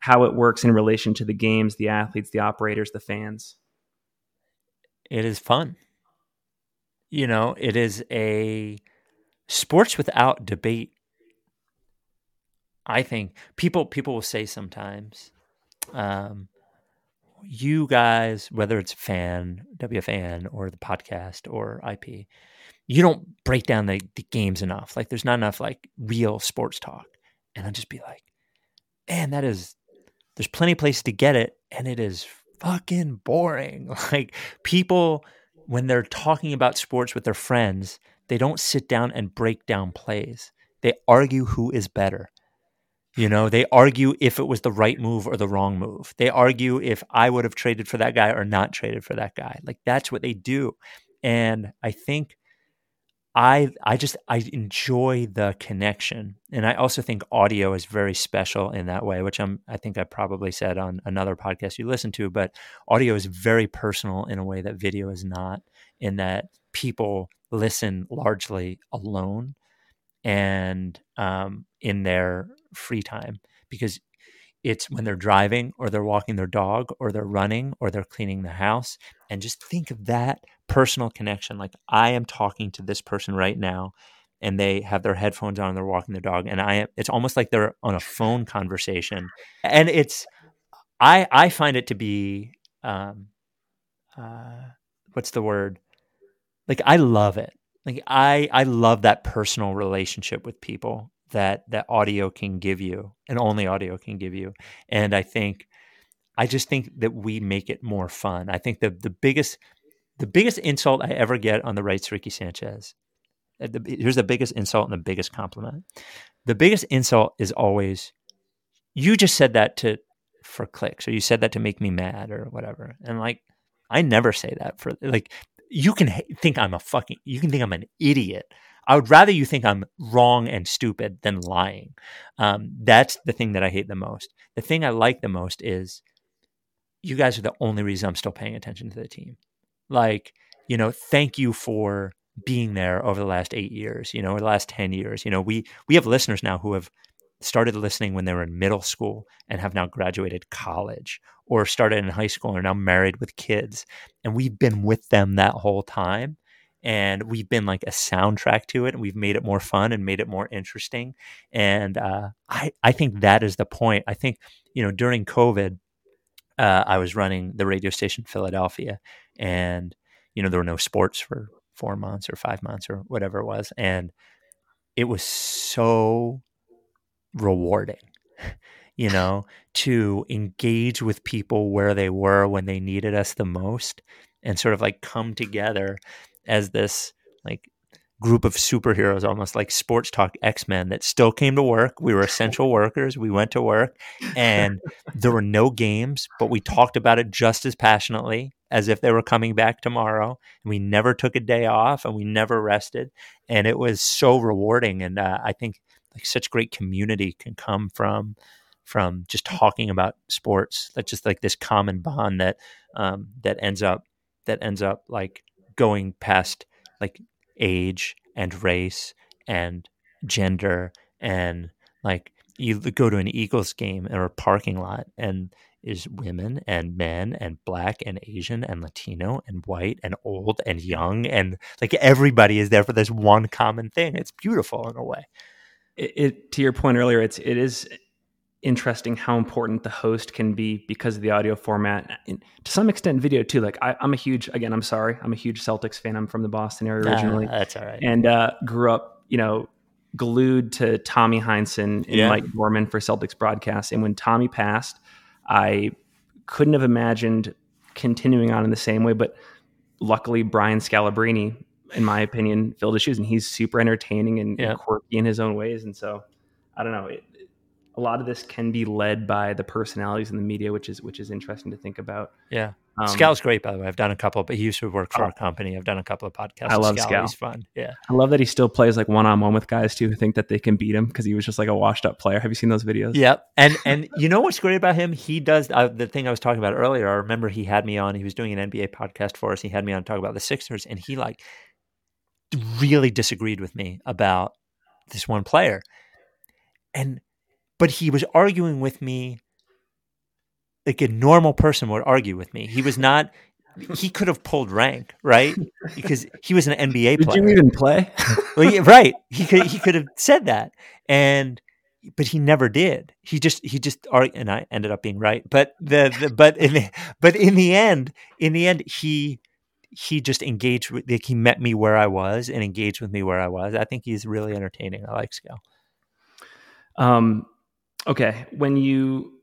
how it works in relation to the games, the athletes, the operators, the fans? It is fun. You know, it is a sports without debate. I think people, people will say sometimes, um, you guys, whether it's fan, W F A N or the podcast or I P, you don't break down the, the games enough. Like there's not enough like real sports talk. And I'll just be like, man, that is, there's plenty of places to get it, and it is fucking boring. Like people, when they're talking about sports with their friends, they don't sit down and break down plays. They argue who is better. You know, they argue if it was the right move or the wrong move. They argue if I would have traded for that guy or not traded for that guy. Like that's what they do. And I think I I just, I enjoy the connection. And I also think audio is very special in that way, which I'm, I think I probably said on another podcast you listen to, but audio is very personal in a way that video is not, in that people listen largely alone and um, in their free time, because It's when they're driving or they're walking their dog or they're running or they're cleaning the house. And just think of that personal connection. Like, I am talking to this person right now, and they have their headphones on and they're walking their dog. And I, it's almost like they're on a phone conversation. And it's, I, I find it to be, um, uh, what's the word? Like, I love it. Like, I, I love that personal relationship with people that, that audio can give you, and only audio can give you. And I think, I just think that we make it more fun. I think the, the biggest, the biggest insult I ever get on The Rights to Ricky Sanchez, the, here's the biggest insult and the biggest compliment. The biggest insult is always, you just said that to, for clicks, or you said that to make me mad or whatever. And like, I never say that for, like, you can h- think I'm a fucking, you can think I'm an idiot. I would rather you think I'm wrong and stupid than lying. Um, that's the thing that I hate the most. The thing I like the most is, you guys are the only reason I'm still paying attention to the team. Like, you know, thank you for being there over the last eight years, you know, or the last ten years. You know, we, we have listeners now who have started listening when they were in middle school and have now graduated college, or started in high school and are now married with kids. And we've been with them that whole time. And we've been like a soundtrack to it, and we've made it more fun and made it more interesting. And uh, I, I think that is the point. I think, you know, during COVID, uh, I was running the radio station Philadelphia, and, you know, there were no sports for four months or five months or whatever it was. And it was so rewarding, you know, to engage with people where they were when they needed us the most, and sort of like come together as this like group of superheroes, almost like sports talk X-Men that still came to work. We were essential workers. We went to work, and there were no games, but we talked about it just as passionately as if they were coming back tomorrow. And we never took a day off, and we never rested. And it was so rewarding. And uh, I think like such great community can come from, from just talking about sports. That's just like this common bond that, um, that ends up, that ends up like going past like age and race and gender. And like, you go to an Eagles game or a parking lot, and there's women and men and black and Asian and Latino and white and old and young, and like everybody is there for this one common thing. It's beautiful in a way. It, it to your point earlier, it's it is interesting how important the host can be because of the audio format, and to some extent video too. Like I, I'm a huge, again, I'm sorry, I'm a huge Celtics fan. I'm from the Boston area originally. Uh, that's all right. And uh, grew up, you know, glued to Tommy Heinsohn and yeah. Mike Norman for Celtics broadcast. And when Tommy passed, I couldn't have imagined continuing on in the same way. But luckily, Brian Scalabrini, in my opinion, filled his shoes, and he's super entertaining and, yeah. and quirky in his own ways. And so, I don't know. It, A lot of this can be led by the personalities in the media, which is which is interesting to think about. Yeah, um, Scal's great, by the way. I've done a couple, but he used to work for oh, our company. I've done a couple of podcasts. I love Scal. Scal. He's fun. Yeah, I love that he still plays like one on one with guys too, who think that they can beat him because he was just like a washed up player. Have you seen those videos? Yep. And and you know what's great about him? He does uh, the thing I was talking about earlier. I remember he had me on. He was doing an N B A podcast for us. He had me on to talk about the Sixers, and he like really disagreed with me about this one player, and. But he was arguing with me like a normal person would argue with me. He was not, he could have pulled rank, right? Because he was an N B A player. Did you even play? Well, yeah, right. He could, he could have said that. And, but he never did. He just, he just, and I ended up being right. But the, the but, in the, but in the end, in the end, he, he just engaged with, like he met me where I was and engaged with me where I was. I think he's really entertaining. I like Scale. Um, Okay, when you,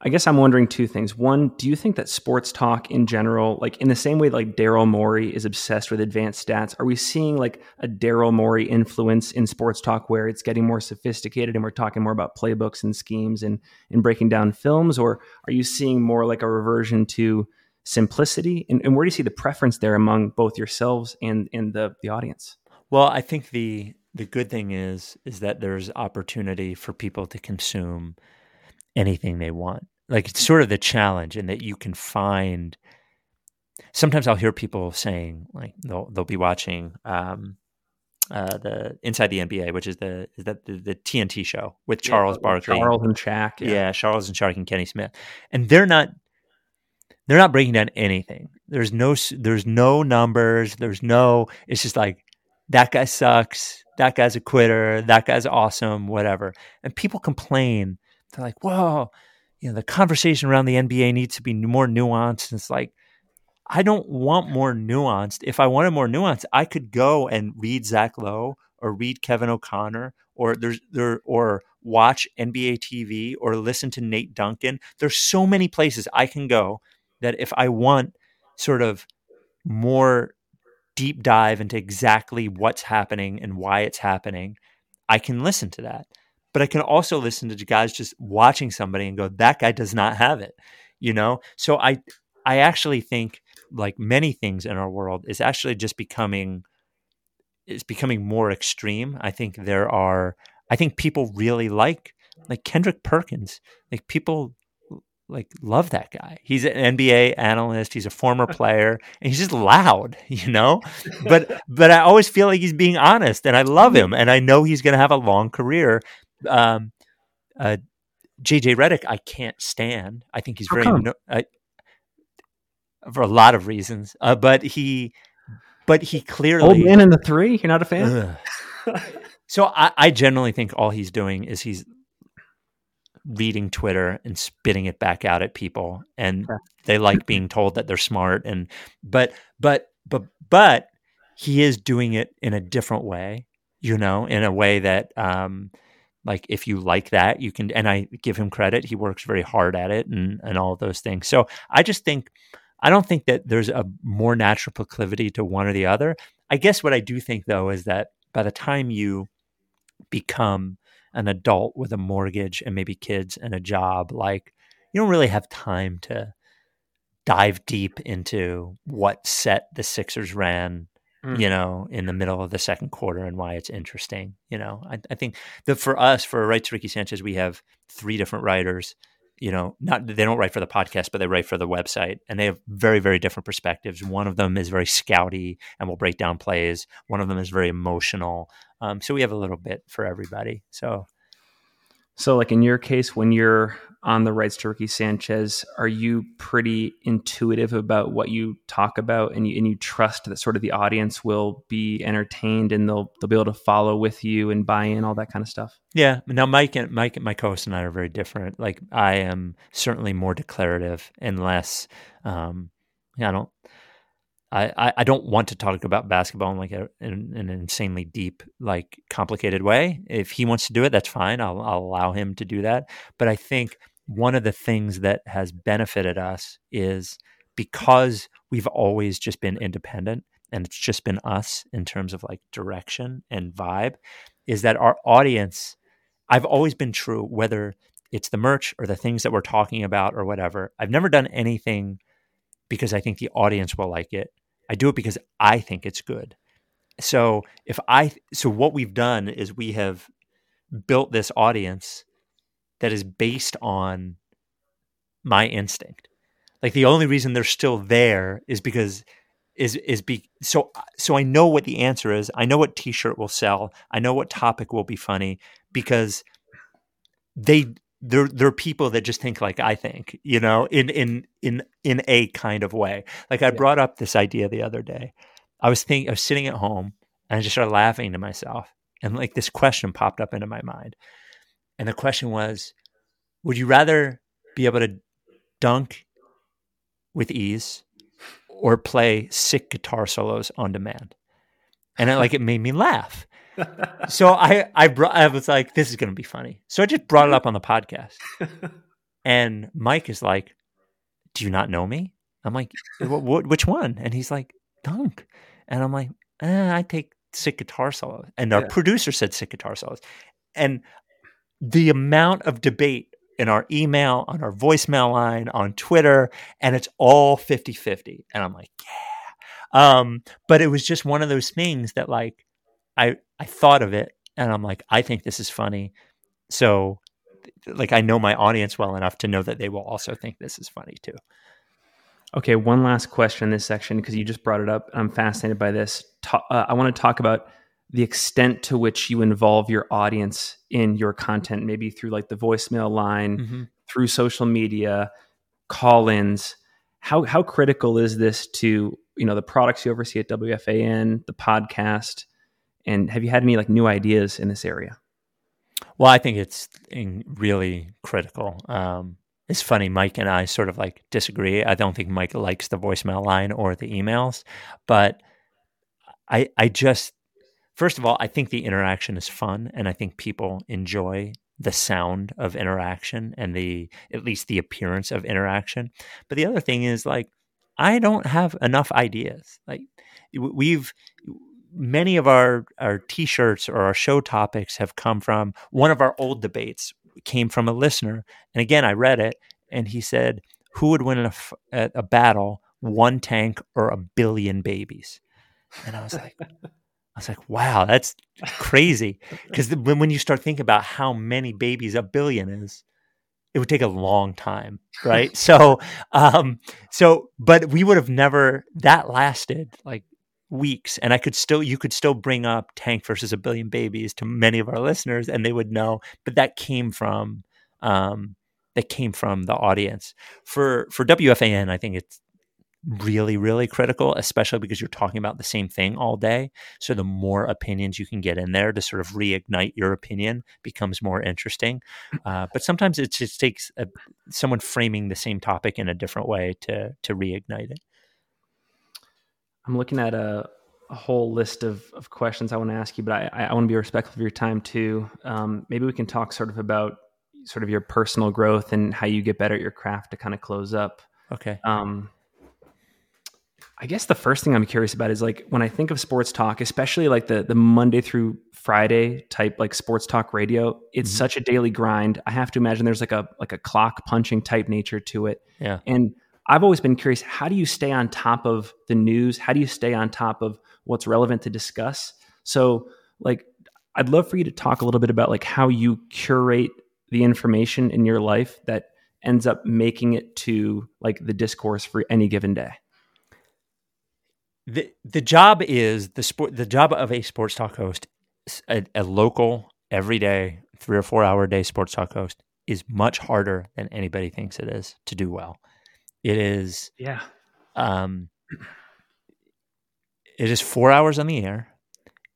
I guess I'm wondering two things. One, do you think that sports talk in general, like in the same way like Daryl Morey is obsessed with advanced stats, are we seeing like a Daryl Morey influence in sports talk where it's getting more sophisticated and we're talking more about playbooks and schemes and, and breaking down films? Or are you seeing more like a reversion to simplicity? And, and where do you see the preference there among both yourselves and, and the, the audience? Well, I think the... The good thing is, is that there's opportunity for people to consume anything they want. Like it's sort of the challenge in that you can find, sometimes I'll hear people saying like, they'll, they'll be watching, um, uh, the Inside the N B A, which is the is that the, the T N T show with Charles yeah, Barkley, Charles and Shaq, yeah. yeah, Charles and Shaq and Kenny Smith, and they're not they're not breaking down anything. There's no there's no numbers. There's no. It's just like that guy sucks. That guy's a quitter. That guy's awesome. Whatever. And people complain. They're like, whoa, you know, the conversation around the N B A needs to be more nuanced. And it's like, I don't want more nuanced. If I wanted more nuanced, I could go and read Zach Lowe or read Kevin O'Connor or there's there or watch N B A T V or listen to Nate Duncan. There's so many places I can go that if I want sort of more deep dive into exactly what's happening and why it's happening, I can listen to that. But I can also listen to guys just watching somebody and go, that guy does not have it, you know? So I, I actually think like many things in our world is actually just becoming, it's becoming more extreme. I think there are, I think people really like, like Kendrick Perkins, like people like love that guy. He's an N B A analyst. He's a former player and he's just loud, you know, but, but I always feel like he's being honest and I love him and I know he's going to have a long career. Um, uh, J J Redick, I can't stand. I think he's How very, no, uh, for a lot of reasons, uh, but he, but he clearly old man in the three. You're not a fan. So I, I generally think all he's doing is he's reading Twitter and spitting it back out at people, and yeah. they like being told that they're smart. And but but but but he is doing it in a different way, you know, in a way that. Um, Like if you like that, you can, and I give him credit. He works very hard at it and, and all of those things. So I just think, I don't think that there's a more natural proclivity to one or the other. I guess what I do think though, is that by the time you become an adult with a mortgage and maybe kids and a job, like you don't really have time to dive deep into what set the Sixers ran you know, in the middle of the second quarter and why it's interesting. You know, I, I think that for us, for Rights to Ricky Sanchez, we have three different writers, you know, not, they don't write for the podcast, but they write for the website and they have very, very different perspectives. One of them is very scouty and will break down plays. One of them is very emotional. Um, so we have a little bit for everybody. So, so like in your case, when you're on the Rights to Ricky Sanchez, are you pretty intuitive about what you talk about and you, and you trust that sort of the audience will be entertained and they'll they'll be able to follow with you and buy in, all that kind of stuff? Yeah. Now, Mike and Mike and my co-host and I are very different. Like I am certainly more declarative and less, um, I don't, I, I don't want to talk about basketball in like a, in, in an insanely deep, like complicated way. If he wants to do it, that's fine. I'll, I'll allow him to do that. But I think one of the things that has benefited us is because we've always just been independent and it's just been us in terms of like direction and vibe, is that our audience, I've always been true, whether it's the merch or the things that we're talking about or whatever. I've never done anything because I think the audience will like it. I do it because I think it's good. So if I, so what we've done is we have built this audience that is based on my instinct. Like the only reason they're still there is because is, is be, so, so I know what the answer is. I know what t-shirt will sell. I know what topic will be funny because they, They're, they're people that just think like I think, you know, in in in in a kind of way. Like I yeah. brought up this idea the other day. I was thinking, I was sitting at home and I just started laughing to myself. And like this question popped up into my mind. And the question was, would you rather be able to dunk with ease or play sick guitar solos on demand? And it, like it made me laugh. So I I, brought, I was like, this is going to be funny. So I just brought it up on the podcast. And Mike is like, do you not know me? I'm like, w- w- which one? And he's like, dunk. And I'm like, eh, I take sick guitar solos. And our yeah. producer said sick guitar solos. And the amount of debate in our email, on our voicemail line, on Twitter, and it's all fifty-fifty. And I'm like, yeah. Um, but it was just one of those things that like, I, I thought of it and I'm like, I think this is funny. So like, I know my audience well enough to know that they will also think this is funny too. Okay. One last question in this section, because you just brought it up. I'm fascinated by this. Ta- uh, I want to talk about the extent to which you involve your audience in your content, maybe through like the voicemail line, mm-hmm. through social media, call-ins. How how critical is this to, you know, the products you oversee at W F A N, the podcast, and have you had any like new ideas in this area? Well, I think it's in really critical. Um, it's funny, Mike and I sort of like disagree. I don't think Mike likes the voicemail line or the emails, but I I just, first of all, I think the interaction is fun, and I think people enjoy the sound of interaction and the, at least the appearance of interaction. But the other thing is, like, I don't have enough ideas. Like, we've, many of our, our t-shirts or our show topics have come from, one of our old debates came from a listener. And again, I read it and he said, who would win a, a battle, one tank or a billion babies? And I was like, I was like, wow, that's crazy. Because when, when you start thinking about how many babies a billion is, it would take a long time, right? so, um, so, but we would have never, that lasted like weeks. And I could still, you could still bring up tank versus a billion babies to many of our listeners and they would know, but that came from, um, that came from the audience. For, for W F A N, I think it's really, really critical, especially because you're talking about the same thing all day. So the more opinions you can get in there to sort of reignite your opinion becomes more interesting. Uh, but sometimes it just takes a, someone framing the same topic in a different way to to reignite it. I'm looking at a, a whole list of, of questions I want to ask you, but I, I want to be respectful of your time too. Um, maybe we can talk sort of about sort of your personal growth and how you get better at your craft to kind of close up. Okay. Um, I guess the first thing I'm curious about is, like, when I think of sports talk, especially like the the Monday through Friday type, like sports talk radio, it's mm-hmm. such a daily grind. I have to imagine there's like a like a clock punching type nature to it. Yeah. And I've always been curious, how do you stay on top of the news? How do you stay on top of what's relevant to discuss? So, like, I'd love for you to talk a little bit about like how you curate the information in your life that ends up making it to like the discourse for any given day. The the job is the sport. The job of a sports talk host, a, a local, everyday, three or four hour a day sports talk host, is much harder than anybody thinks it is to do well. It is, yeah. Um, it is four hours on the air.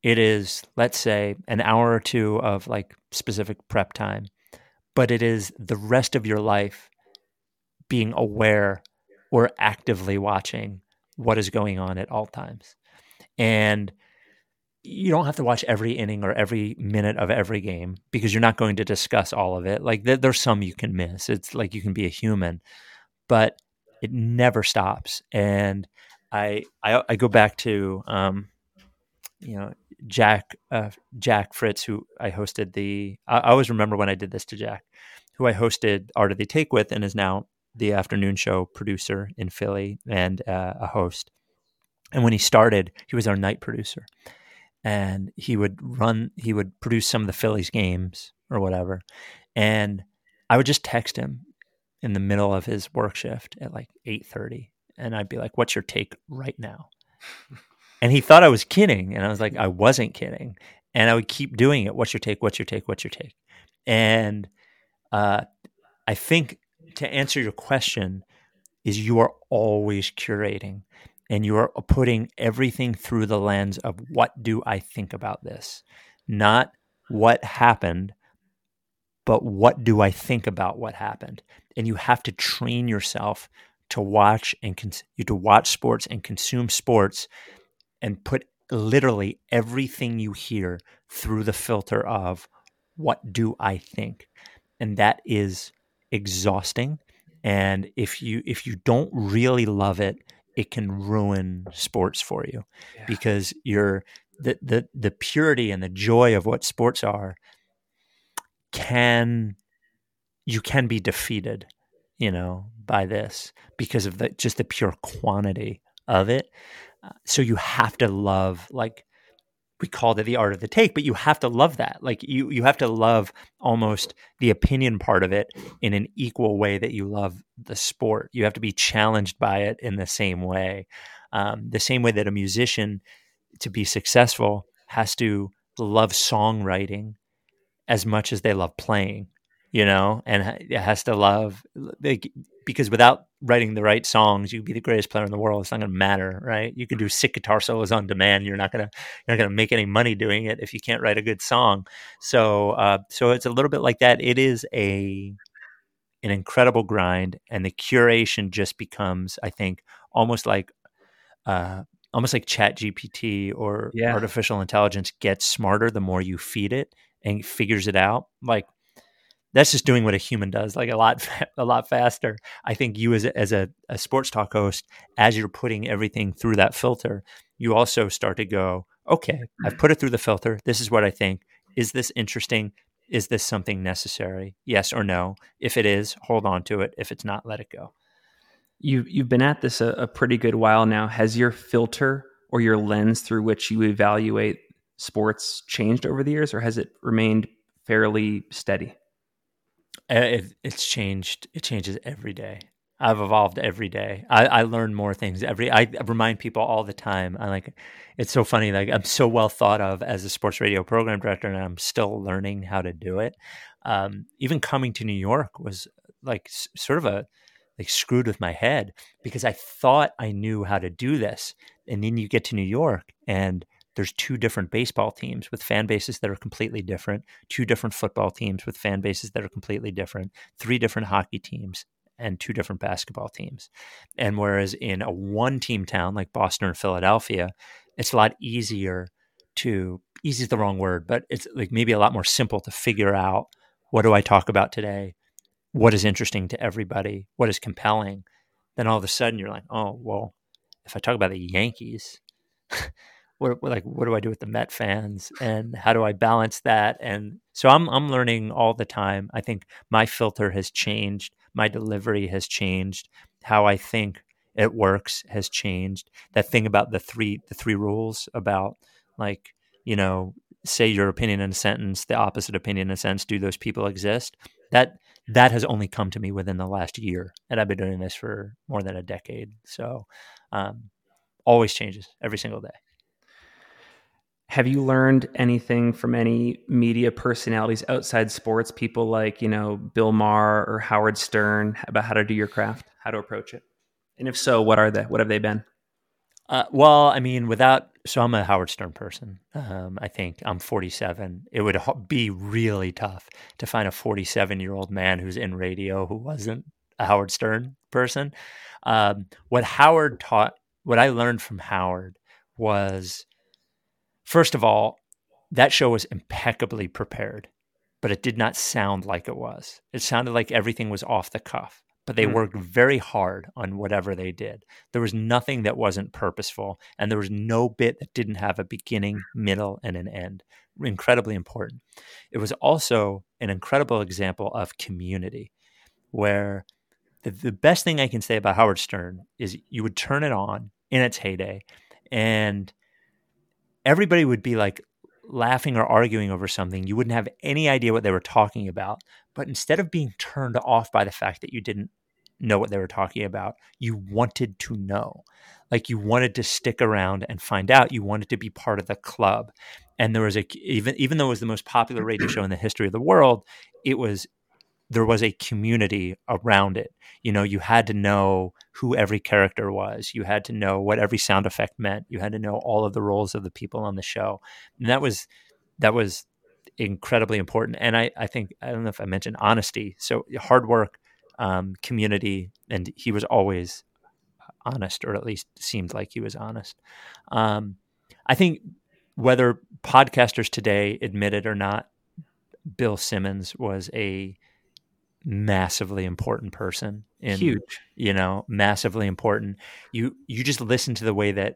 It is, let's say, an hour or two of like specific prep time, but it is the rest of your life being aware or actively watching what is going on at all times. And you don't have to watch every inning or every minute of every game because you're not going to discuss all of it. Like, th- there's some you can miss. It's like, you can be a human, but it never stops. And I, I, I go back to, um, you know, Jack, uh, Jack Fritz, who I hosted the, I, I always remember when I did this to Jack, who I hosted Art of the Take with, and is now the afternoon show producer in Philly and uh, a host. And when he started, he was our night producer, and he would run, he would produce some of the Phillies games or whatever. And I would just text him in the middle of his work shift at like eight thirty. And I'd be like, what's your take right now? And he thought I was kidding. And I was like, I wasn't kidding. And I would keep doing it. What's your take? What's your take? What's your take? And uh, I think, to answer your question, is you are always curating, and you are putting everything through the lens of what do I think about this? Not what happened, but what do I think about what happened? And you have to train yourself to watch and cons- you to watch sports and consume sports and put literally everything you hear through the filter of what do I think? And that is exhausting, and if you if you don't really love it, it can ruin sports for you, yeah. because you're the, the the purity and the joy of what sports are can you can be defeated, you know, by this because of the just the pure quantity of it. Uh, so you have to love, like we called it the art of the take, but you have to love that. Like you, you have to love almost the opinion part of it in an equal way that you love the sport. You have to be challenged by it in the same way. Um, the same way that a musician, to be successful, has to love songwriting as much as they love playing, you know, and it has to love, like, because without writing the right songs, you could be the greatest player in the world. It's not going to matter, right? You could do sick guitar solos on demand. You're not going to, you're not going to make any money doing it if you can't write a good song. So, uh, so it's a little bit like that. It is a, an incredible grind, and the curation just becomes, I think, almost like, uh, almost like Chat G P T or yeah. artificial intelligence gets smarter the more you feed it and figures it out. Like, that's just doing what a human does, like a lot, a lot faster. I think you as a, as a, a sports talk host, as you're putting everything through that filter, you also start to go, okay, I've put it through the filter. This is what I think. Is this interesting? Is this something necessary? Yes or no? If it is, hold on to it. If it's not, let it go. You've, you've been at this a, a pretty good while now. Has your filter or your lens through which you evaluate sports changed over the years, or has it remained fairly steady? It, it's changed. It changes every day. I've evolved every day. I, I learn more things every. I remind people all the time. I like. It's so funny. Like, I'm so well thought of as a sports radio program director, and I'm still learning how to do it. Um, even coming to New York was like s- sort of a like screwed with my head, because I thought I knew how to do this, and then you get to New York and there's two different baseball teams with fan bases that are completely different, two different football teams with fan bases that are completely different, three different hockey teams, and two different basketball teams. And whereas in a one-team town like Boston or Philadelphia, it's a lot easier to, easy is the wrong word, but it's like maybe a lot more simple to figure out, what do I talk about today? What is interesting to everybody? What is compelling? Then all of a sudden you're like, oh, well, if I talk about the Yankees, What, like, what do I do with the Met fans, and how do I balance that? And so I'm I'm learning all the time. I think my filter has changed, my delivery has changed, how I think it works has changed. That thing about the three the three rules about, like, you know, say your opinion in a sentence, the opposite opinion in a sentence. Do those people exist? That that has only come to me within the last year, and I've been doing this for more than a decade. So, um, always changes every single day. Have you learned anything from any media personalities outside sports, people like, you know, Bill Maher or Howard Stern, about how to do your craft, how to approach it? And if so, what are they? What have they been? Uh, well, I mean, without, so I'm a Howard Stern person. Um, I think I'm forty-seven. It would be really tough to find a forty-seven-year-old man who's in radio who wasn't a Howard Stern person. Um, what Howard taught, what I learned from Howard was, first of all, that show was impeccably prepared, but it did not sound like it was. It sounded like everything was off the cuff, but they mm-hmm. worked very hard on whatever they did. There was nothing that wasn't purposeful, and there was no bit that didn't have a beginning, middle, and an end. Incredibly important. It was also an incredible example of community, where the, the best thing I can say about Howard Stern is you would turn it on in its heyday, and everybody would be like laughing or arguing over something. You wouldn't have any idea what they were talking about. But instead of being turned off by the fact that you didn't know what they were talking about, you wanted to know. Like, you wanted to stick around and find out. You wanted to be part of the club. And there was a, even, even though it was the most popular radio show in the history of the world, it was, there was a community around it. You know, you had to know who every character was. You had to know what every sound effect meant. You had to know all of the roles of the people on the show. And that was, that was incredibly important. And I, I think, I don't know if I mentioned honesty. So hard work, um, community, and he was always honest, or at least seemed like he was honest. Um, I think whether podcasters today admit it or not, Bill Simmons was a massively important person. In, Huge. You know, massively important. You you just listen to the way that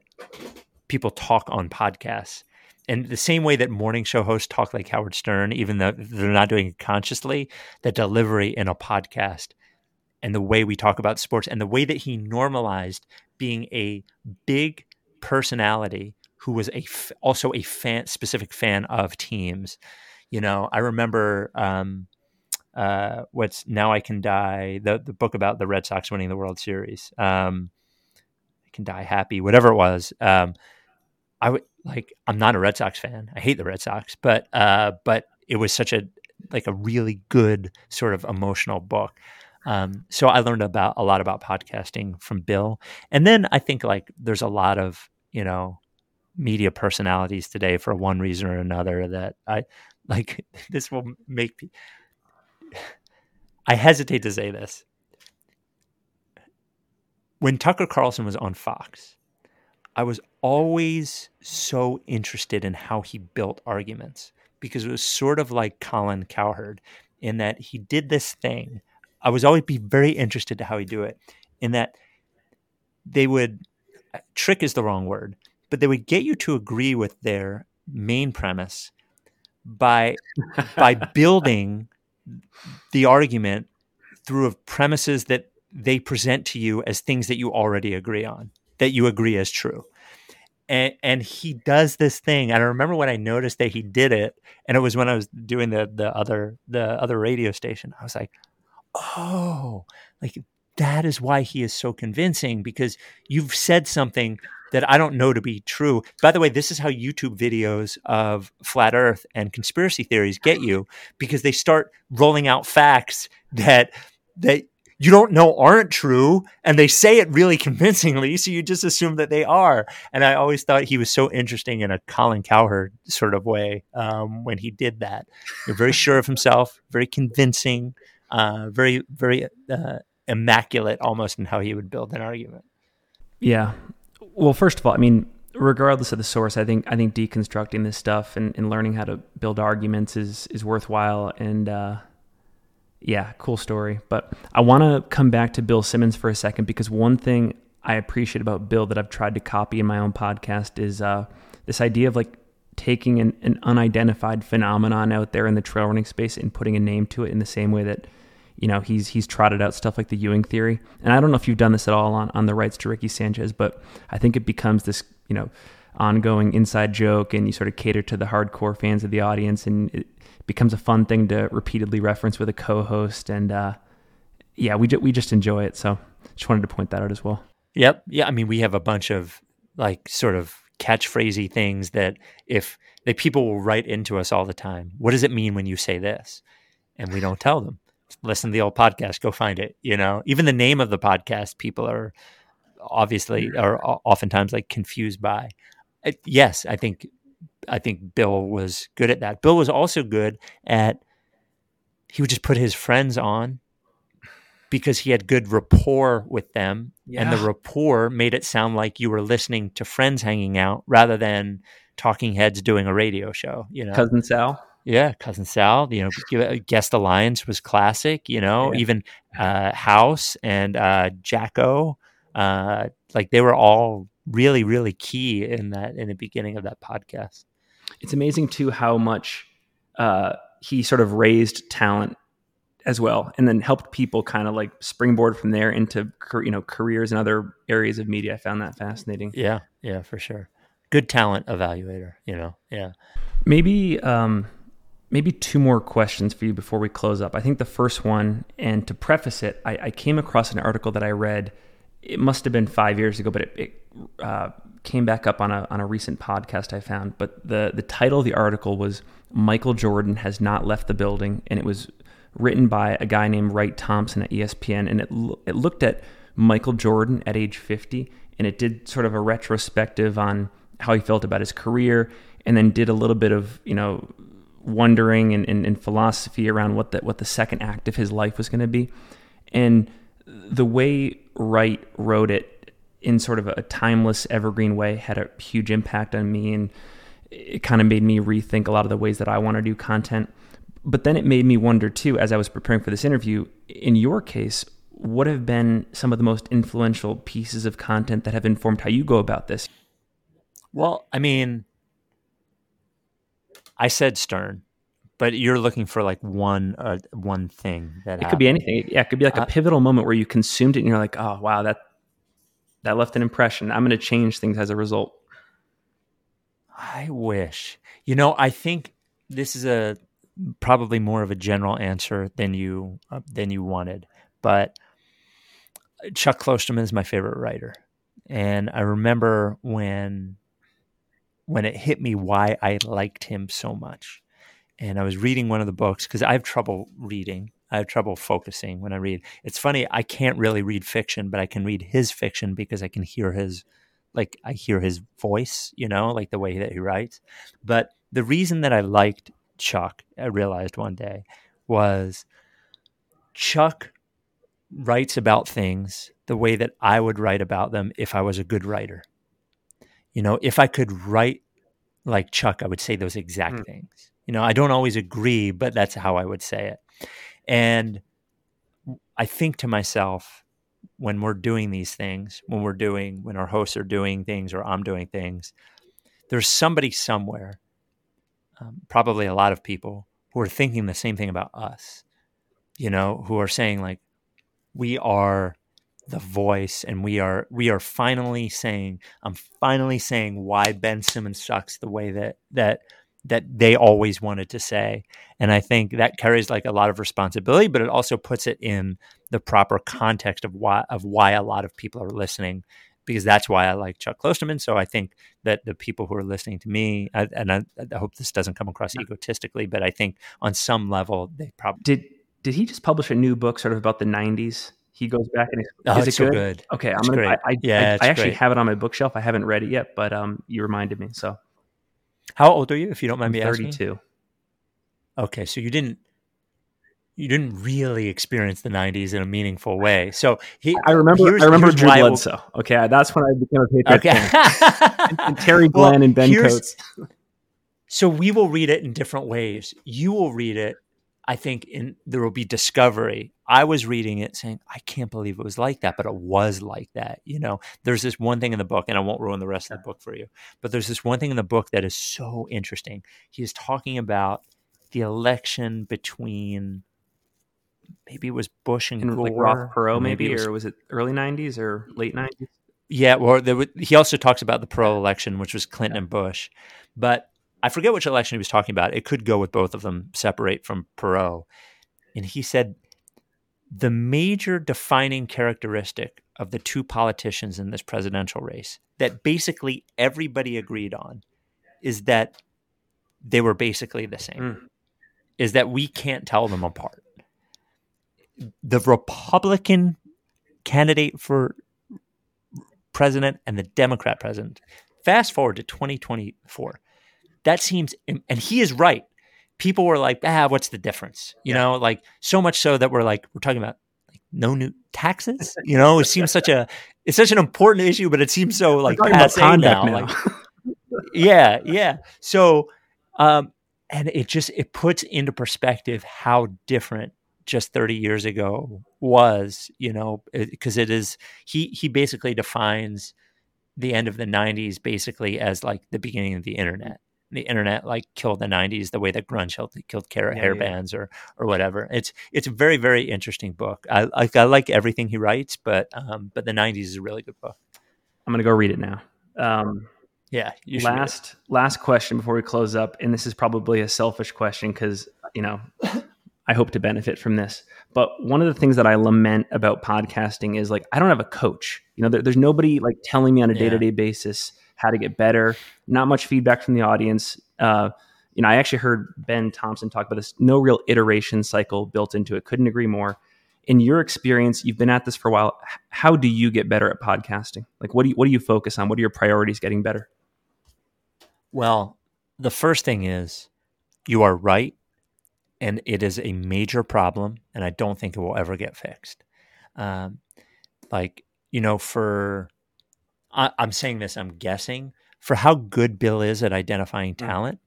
people talk on podcasts. And the same way that morning show hosts talk like Howard Stern, even though they're not doing it consciously, the delivery in a podcast and the way we talk about sports and the way that he normalized being a big personality who was a f- also a fan, specific fan of teams. You know, I remember... Um, Uh, what's Now I Can Die, the, the book about the Red Sox winning the World Series. Um, I Can Die Happy, whatever it was. Um, I would like, I'm not a Red Sox fan. I hate the Red Sox, but uh, but it was such a like a really good sort of emotional book. Um, so I learned about a lot about podcasting from Bill. And then I think like there's a lot of, you know, media personalities today for one reason or another that I like. This will make me, I hesitate to say this. When Tucker Carlson was on Fox, I was always so interested in how he built arguments, because it was sort of like Colin Cowherd in that he did this thing. I was always be very interested to how he do it, in that they would, trick is the wrong word, but they would get you to agree with their main premise by by building the argument through of premises that they present to you as things that you already agree on, that you agree as true. And and he does this thing. And I remember when I noticed that he did it, and it was when I was doing the the other the other radio station. I was like, oh, like that is why he is so convincing, because you've said something that I don't know to be true. By the way, this is how YouTube videos of flat earth and conspiracy theories get you, because they start rolling out facts that that you don't know aren't true, and they say it really convincingly, so you just assume that they are. And I always thought he was so interesting in a Colin Cowherd sort of way um, when he did that. You're very sure of himself, very convincing, uh, very, very uh, immaculate almost in how he would build an argument. Yeah. Well, first of all, I mean, regardless of the source, I think I think deconstructing this stuff and, and learning how to build arguments is is worthwhile. And uh, yeah, cool story. But I want to come back to Bill Simmons for a second, because one thing I appreciate about Bill that I've tried to copy in my own podcast is uh, this idea of like taking an, an unidentified phenomenon out there in the trail running space and putting a name to it, in the same way that, you know, he's he's trotted out stuff like the Ewing theory. And I don't know if you've done this at all on, on the rights to Ricky Sanchez, but I think it becomes this, you know, ongoing inside joke, and you sort of cater to the hardcore fans of the audience, and it becomes a fun thing to repeatedly reference with a co-host. And uh, yeah, we, ju- we just enjoy it. So just wanted to point that out as well. Yep. Yeah. I mean, we have a bunch of like sort of catchphrasey things that if the people will write into us all the time, what does it mean when you say this? And we don't tell them. Listen to the old podcast, go find it, you know, even the name of the podcast, people are obviously are oftentimes like confused by. Yes. I think, I think Bill was good at that. Bill was also good at, he would just put his friends on because he had good rapport with them. Yeah. And the rapport made it sound like you were listening to friends hanging out rather than talking heads doing a radio show, you know, Cousin Sal. Yeah, Cousin Sal, you know, Guest Alliance was classic, you know, yeah. Even uh, House and uh, Jacko, uh, like they were all really, really key in that, in the beginning of that podcast. It's amazing too how much uh, he sort of raised talent as well, and then helped people kind of like springboard from there into, you know, careers in other areas of media. I found that fascinating. Yeah, yeah, for sure. Good talent evaluator, you know, yeah. Maybe... Um, Maybe two more questions for you before we close up. I think the first one, and to preface it, I, I came across an article that I read. It must have been five years ago, but it, it uh, came back up on a on a recent podcast I found. But the, the title of the article was "Michael Jordan Has Not Left the Building," and it was written by a guy named Wright Thompson at E S P N. And it it looked at Michael Jordan at age fifty, and it did sort of a retrospective on how he felt about his career, and then did a little bit of, you know, wondering and, and, and philosophy around what the, what the second act of his life was going to be. And the way Wright wrote it in sort of a timeless, evergreen way had a huge impact on me, and it kind of made me rethink a lot of the ways that I want to do content. But then it made me wonder too, as I was preparing for this interview, in your case, what have been some of the most influential pieces of content that have informed how you go about this? Well, I mean... I said Stern, but you're looking for like one uh, one thing that it happened. Could be anything. Yeah, it could be like a uh, pivotal moment where you consumed it and you're like, oh wow, that that left an impression. I'm going to change things as a result. I wish. You know, I think this is a probably more of a general answer than you uh, than you wanted, but Chuck Klosterman is my favorite writer, and I remember when when it hit me why I liked him so much. And I was reading one of the books because I have trouble reading. I have trouble focusing when I read. It's funny, I can't really read fiction, but I can read his fiction because I can hear his, like I hear his voice, you know, like the way that he writes. But the reason that I liked Chuck, I realized one day, was Chuck writes about things the way that I would write about them if I was a good writer. You know, if I could write like Chuck, I would say those exact mm. things. You know, I don't always agree, but that's how I would say it. And I think to myself, when we're doing these things, when we're doing, when our hosts are doing things or I'm doing things, there's somebody somewhere, um, probably a lot of people, who are thinking the same thing about us, you know, who are saying like, we are the voice and we are, we are finally saying, I'm finally saying why Ben Simmons sucks the way that, that, that they always wanted to say. And I think that carries like a lot of responsibility, but it also puts it in the proper context of why, of why a lot of people are listening, because that's why I like Chuck Klosterman. So I think that the people who are listening to me, I, and I, I hope this doesn't come across egotistically, but I think on some level, they probably... Did Did he just publish a new book sort of about the nineties? He goes back and... Is, oh, is it's it good? So good. Okay, I'm gonna, I, I, yeah, I, I actually great. have it on my bookshelf. I haven't read it yet, but um, you reminded me, so... How old are you, if you don't mind me asking? thirty-two. Okay, so you didn't you didn't really experience the nineties in a meaningful way. So he, I remember I remember Drew Bledsoe. We'll, okay, that's when I became a Patriot okay. fan. and, and Terry Glenn well, and Ben Coates. So we will read it in different ways. You will read it. I think in there will be discovery. I was reading it saying, I can't believe it was like that, but it was like that. You know, there's this one thing in the book, and I won't ruin the rest of the book for you, but there's this one thing in the book that is so interesting. He is talking about the election between, maybe it was Bush and, and Gore. Like Roth Perot, maybe, maybe was, or was it early nineties or late nineties? Yeah, well, there was, he also talks about the Perot election, which was Clinton yeah. and Bush, but I forget which election he was talking about. It could go with both of them separate from Perot. And he said, the major defining characteristic of the two politicians in this presidential race that basically everybody agreed on is that they were basically the same, mm. is that we can't tell them apart. The Republican candidate for president and the Democrat president. Fast forward to twenty twenty-four. That seems, and he is right. People were like, ah, what's the difference? You yeah. know, like so much so that we're like, we're talking about like no new taxes. You know, it seems such a, it's such an important issue, but it seems so like passé now. now. Like, yeah, yeah. So, um, and it just, it puts into perspective how different just thirty years ago was, you know, because it, it is, he, he basically defines the end of the nineties basically as like the beginning of the internet. The internet like killed the nineties the way that grunge killed Kara yeah, hairbands yeah. or or whatever. It's it's a very very interesting book. I like I like everything he writes, but um, but the nineties is a really good book. I'm gonna go read it now. Um, yeah. You last last question before we close up, and this is probably a selfish question because you know I hope to benefit from this. But one of the things that I lament about podcasting is like I don't have a coach. You know, there, there's nobody like telling me on a day to day basis how to get better, not much feedback from the audience. Uh, you know, I actually heard Ben Thompson talk about this, no real iteration cycle built into it. Couldn't agree more. In your experience, you've been at this for a while. How do you get better at podcasting? Like, what do you, what do you focus on? What are your priorities getting better? Well, the first thing is you are right. And it is a major problem. And I don't think it will ever get fixed. Um, like, you know, for... I'm saying this, I'm guessing, for how good Bill is at identifying talent,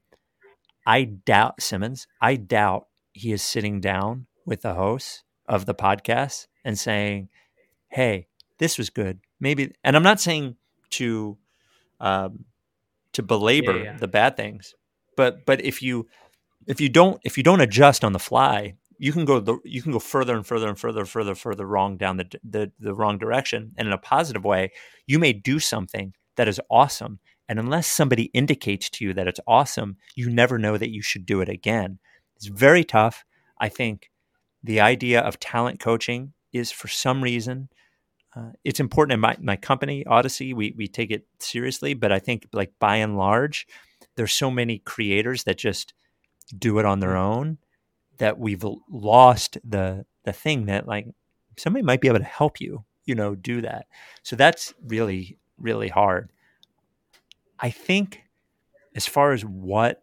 I doubt, Simmons, I doubt he is sitting down with the host of the podcast and saying, hey, this was good. Maybe, and I'm not saying to um, to belabor yeah, yeah. the bad things, but but if you if you don't if you don't adjust on the fly, you can go the, you can go further and further and further and further further wrong down the, the the wrong direction. And in a positive way, you may do something that is awesome. And unless somebody indicates to you that it's awesome, you never know that you should do it again. It's very tough. I think the idea of talent coaching is for some reason Uh, it's important in my, my company, Odyssey, we we take it seriously, but I think like by and large, there's so many creators that just do it on their own that we've lost the the thing that like somebody might be able to help you, you know, do that. So that's really, really hard. I think as far as what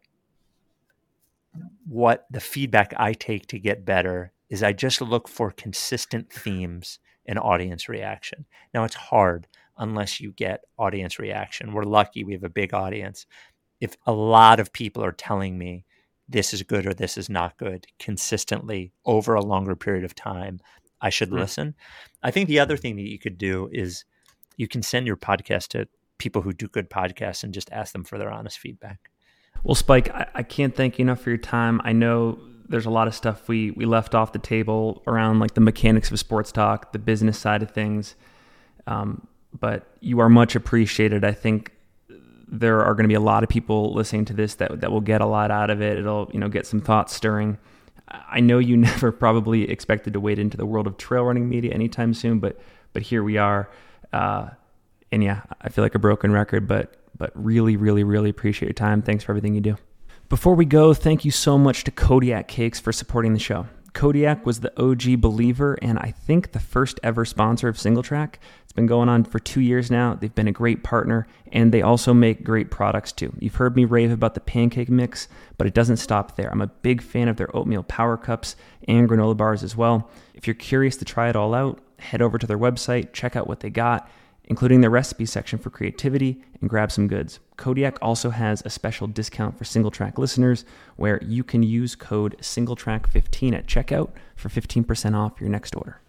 what the feedback I take to get better is I just look for consistent themes and audience reaction. Now it's hard unless you get audience reaction. We're lucky we have a big audience. If a lot of people are telling me this is good or this is not good consistently over a longer period of time, I should mm-hmm. listen. I think the other thing that you could do is you can send your podcast to people who do good podcasts and just ask them for their honest feedback. Well, Spike, I, I can't thank you enough for your time. I know there's a lot of stuff we, we left off the table around like the mechanics of sports talk, the business side of things. Um, but you are much appreciated. I think there are going to be a lot of people listening to this that, that will get a lot out of it. It'll, you know, get some thoughts stirring. I know you never probably expected to wade into the world of trail running media anytime soon, but, but here we are. Uh, and yeah, I feel like a broken record, but, but really, really, really appreciate your time. Thanks for everything you do. Before we go, thank you so much to Kodiak Cakes for supporting the show. Kodiak was the O G believer and I think the first ever sponsor of Single Track. It's been going on for two years now. They've been a great partner and they also make great products too. You've heard me rave about the pancake mix, but it doesn't stop there. I'm a big fan of their oatmeal power cups and granola bars as well. If you're curious to try it all out, head over to their website, check out what they got, including the recipe section for creativity, and grab some goods. Kodiak also has a special discount for SingleTrack listeners where you can use code SingleTrack fifteen at checkout for fifteen percent off your next order.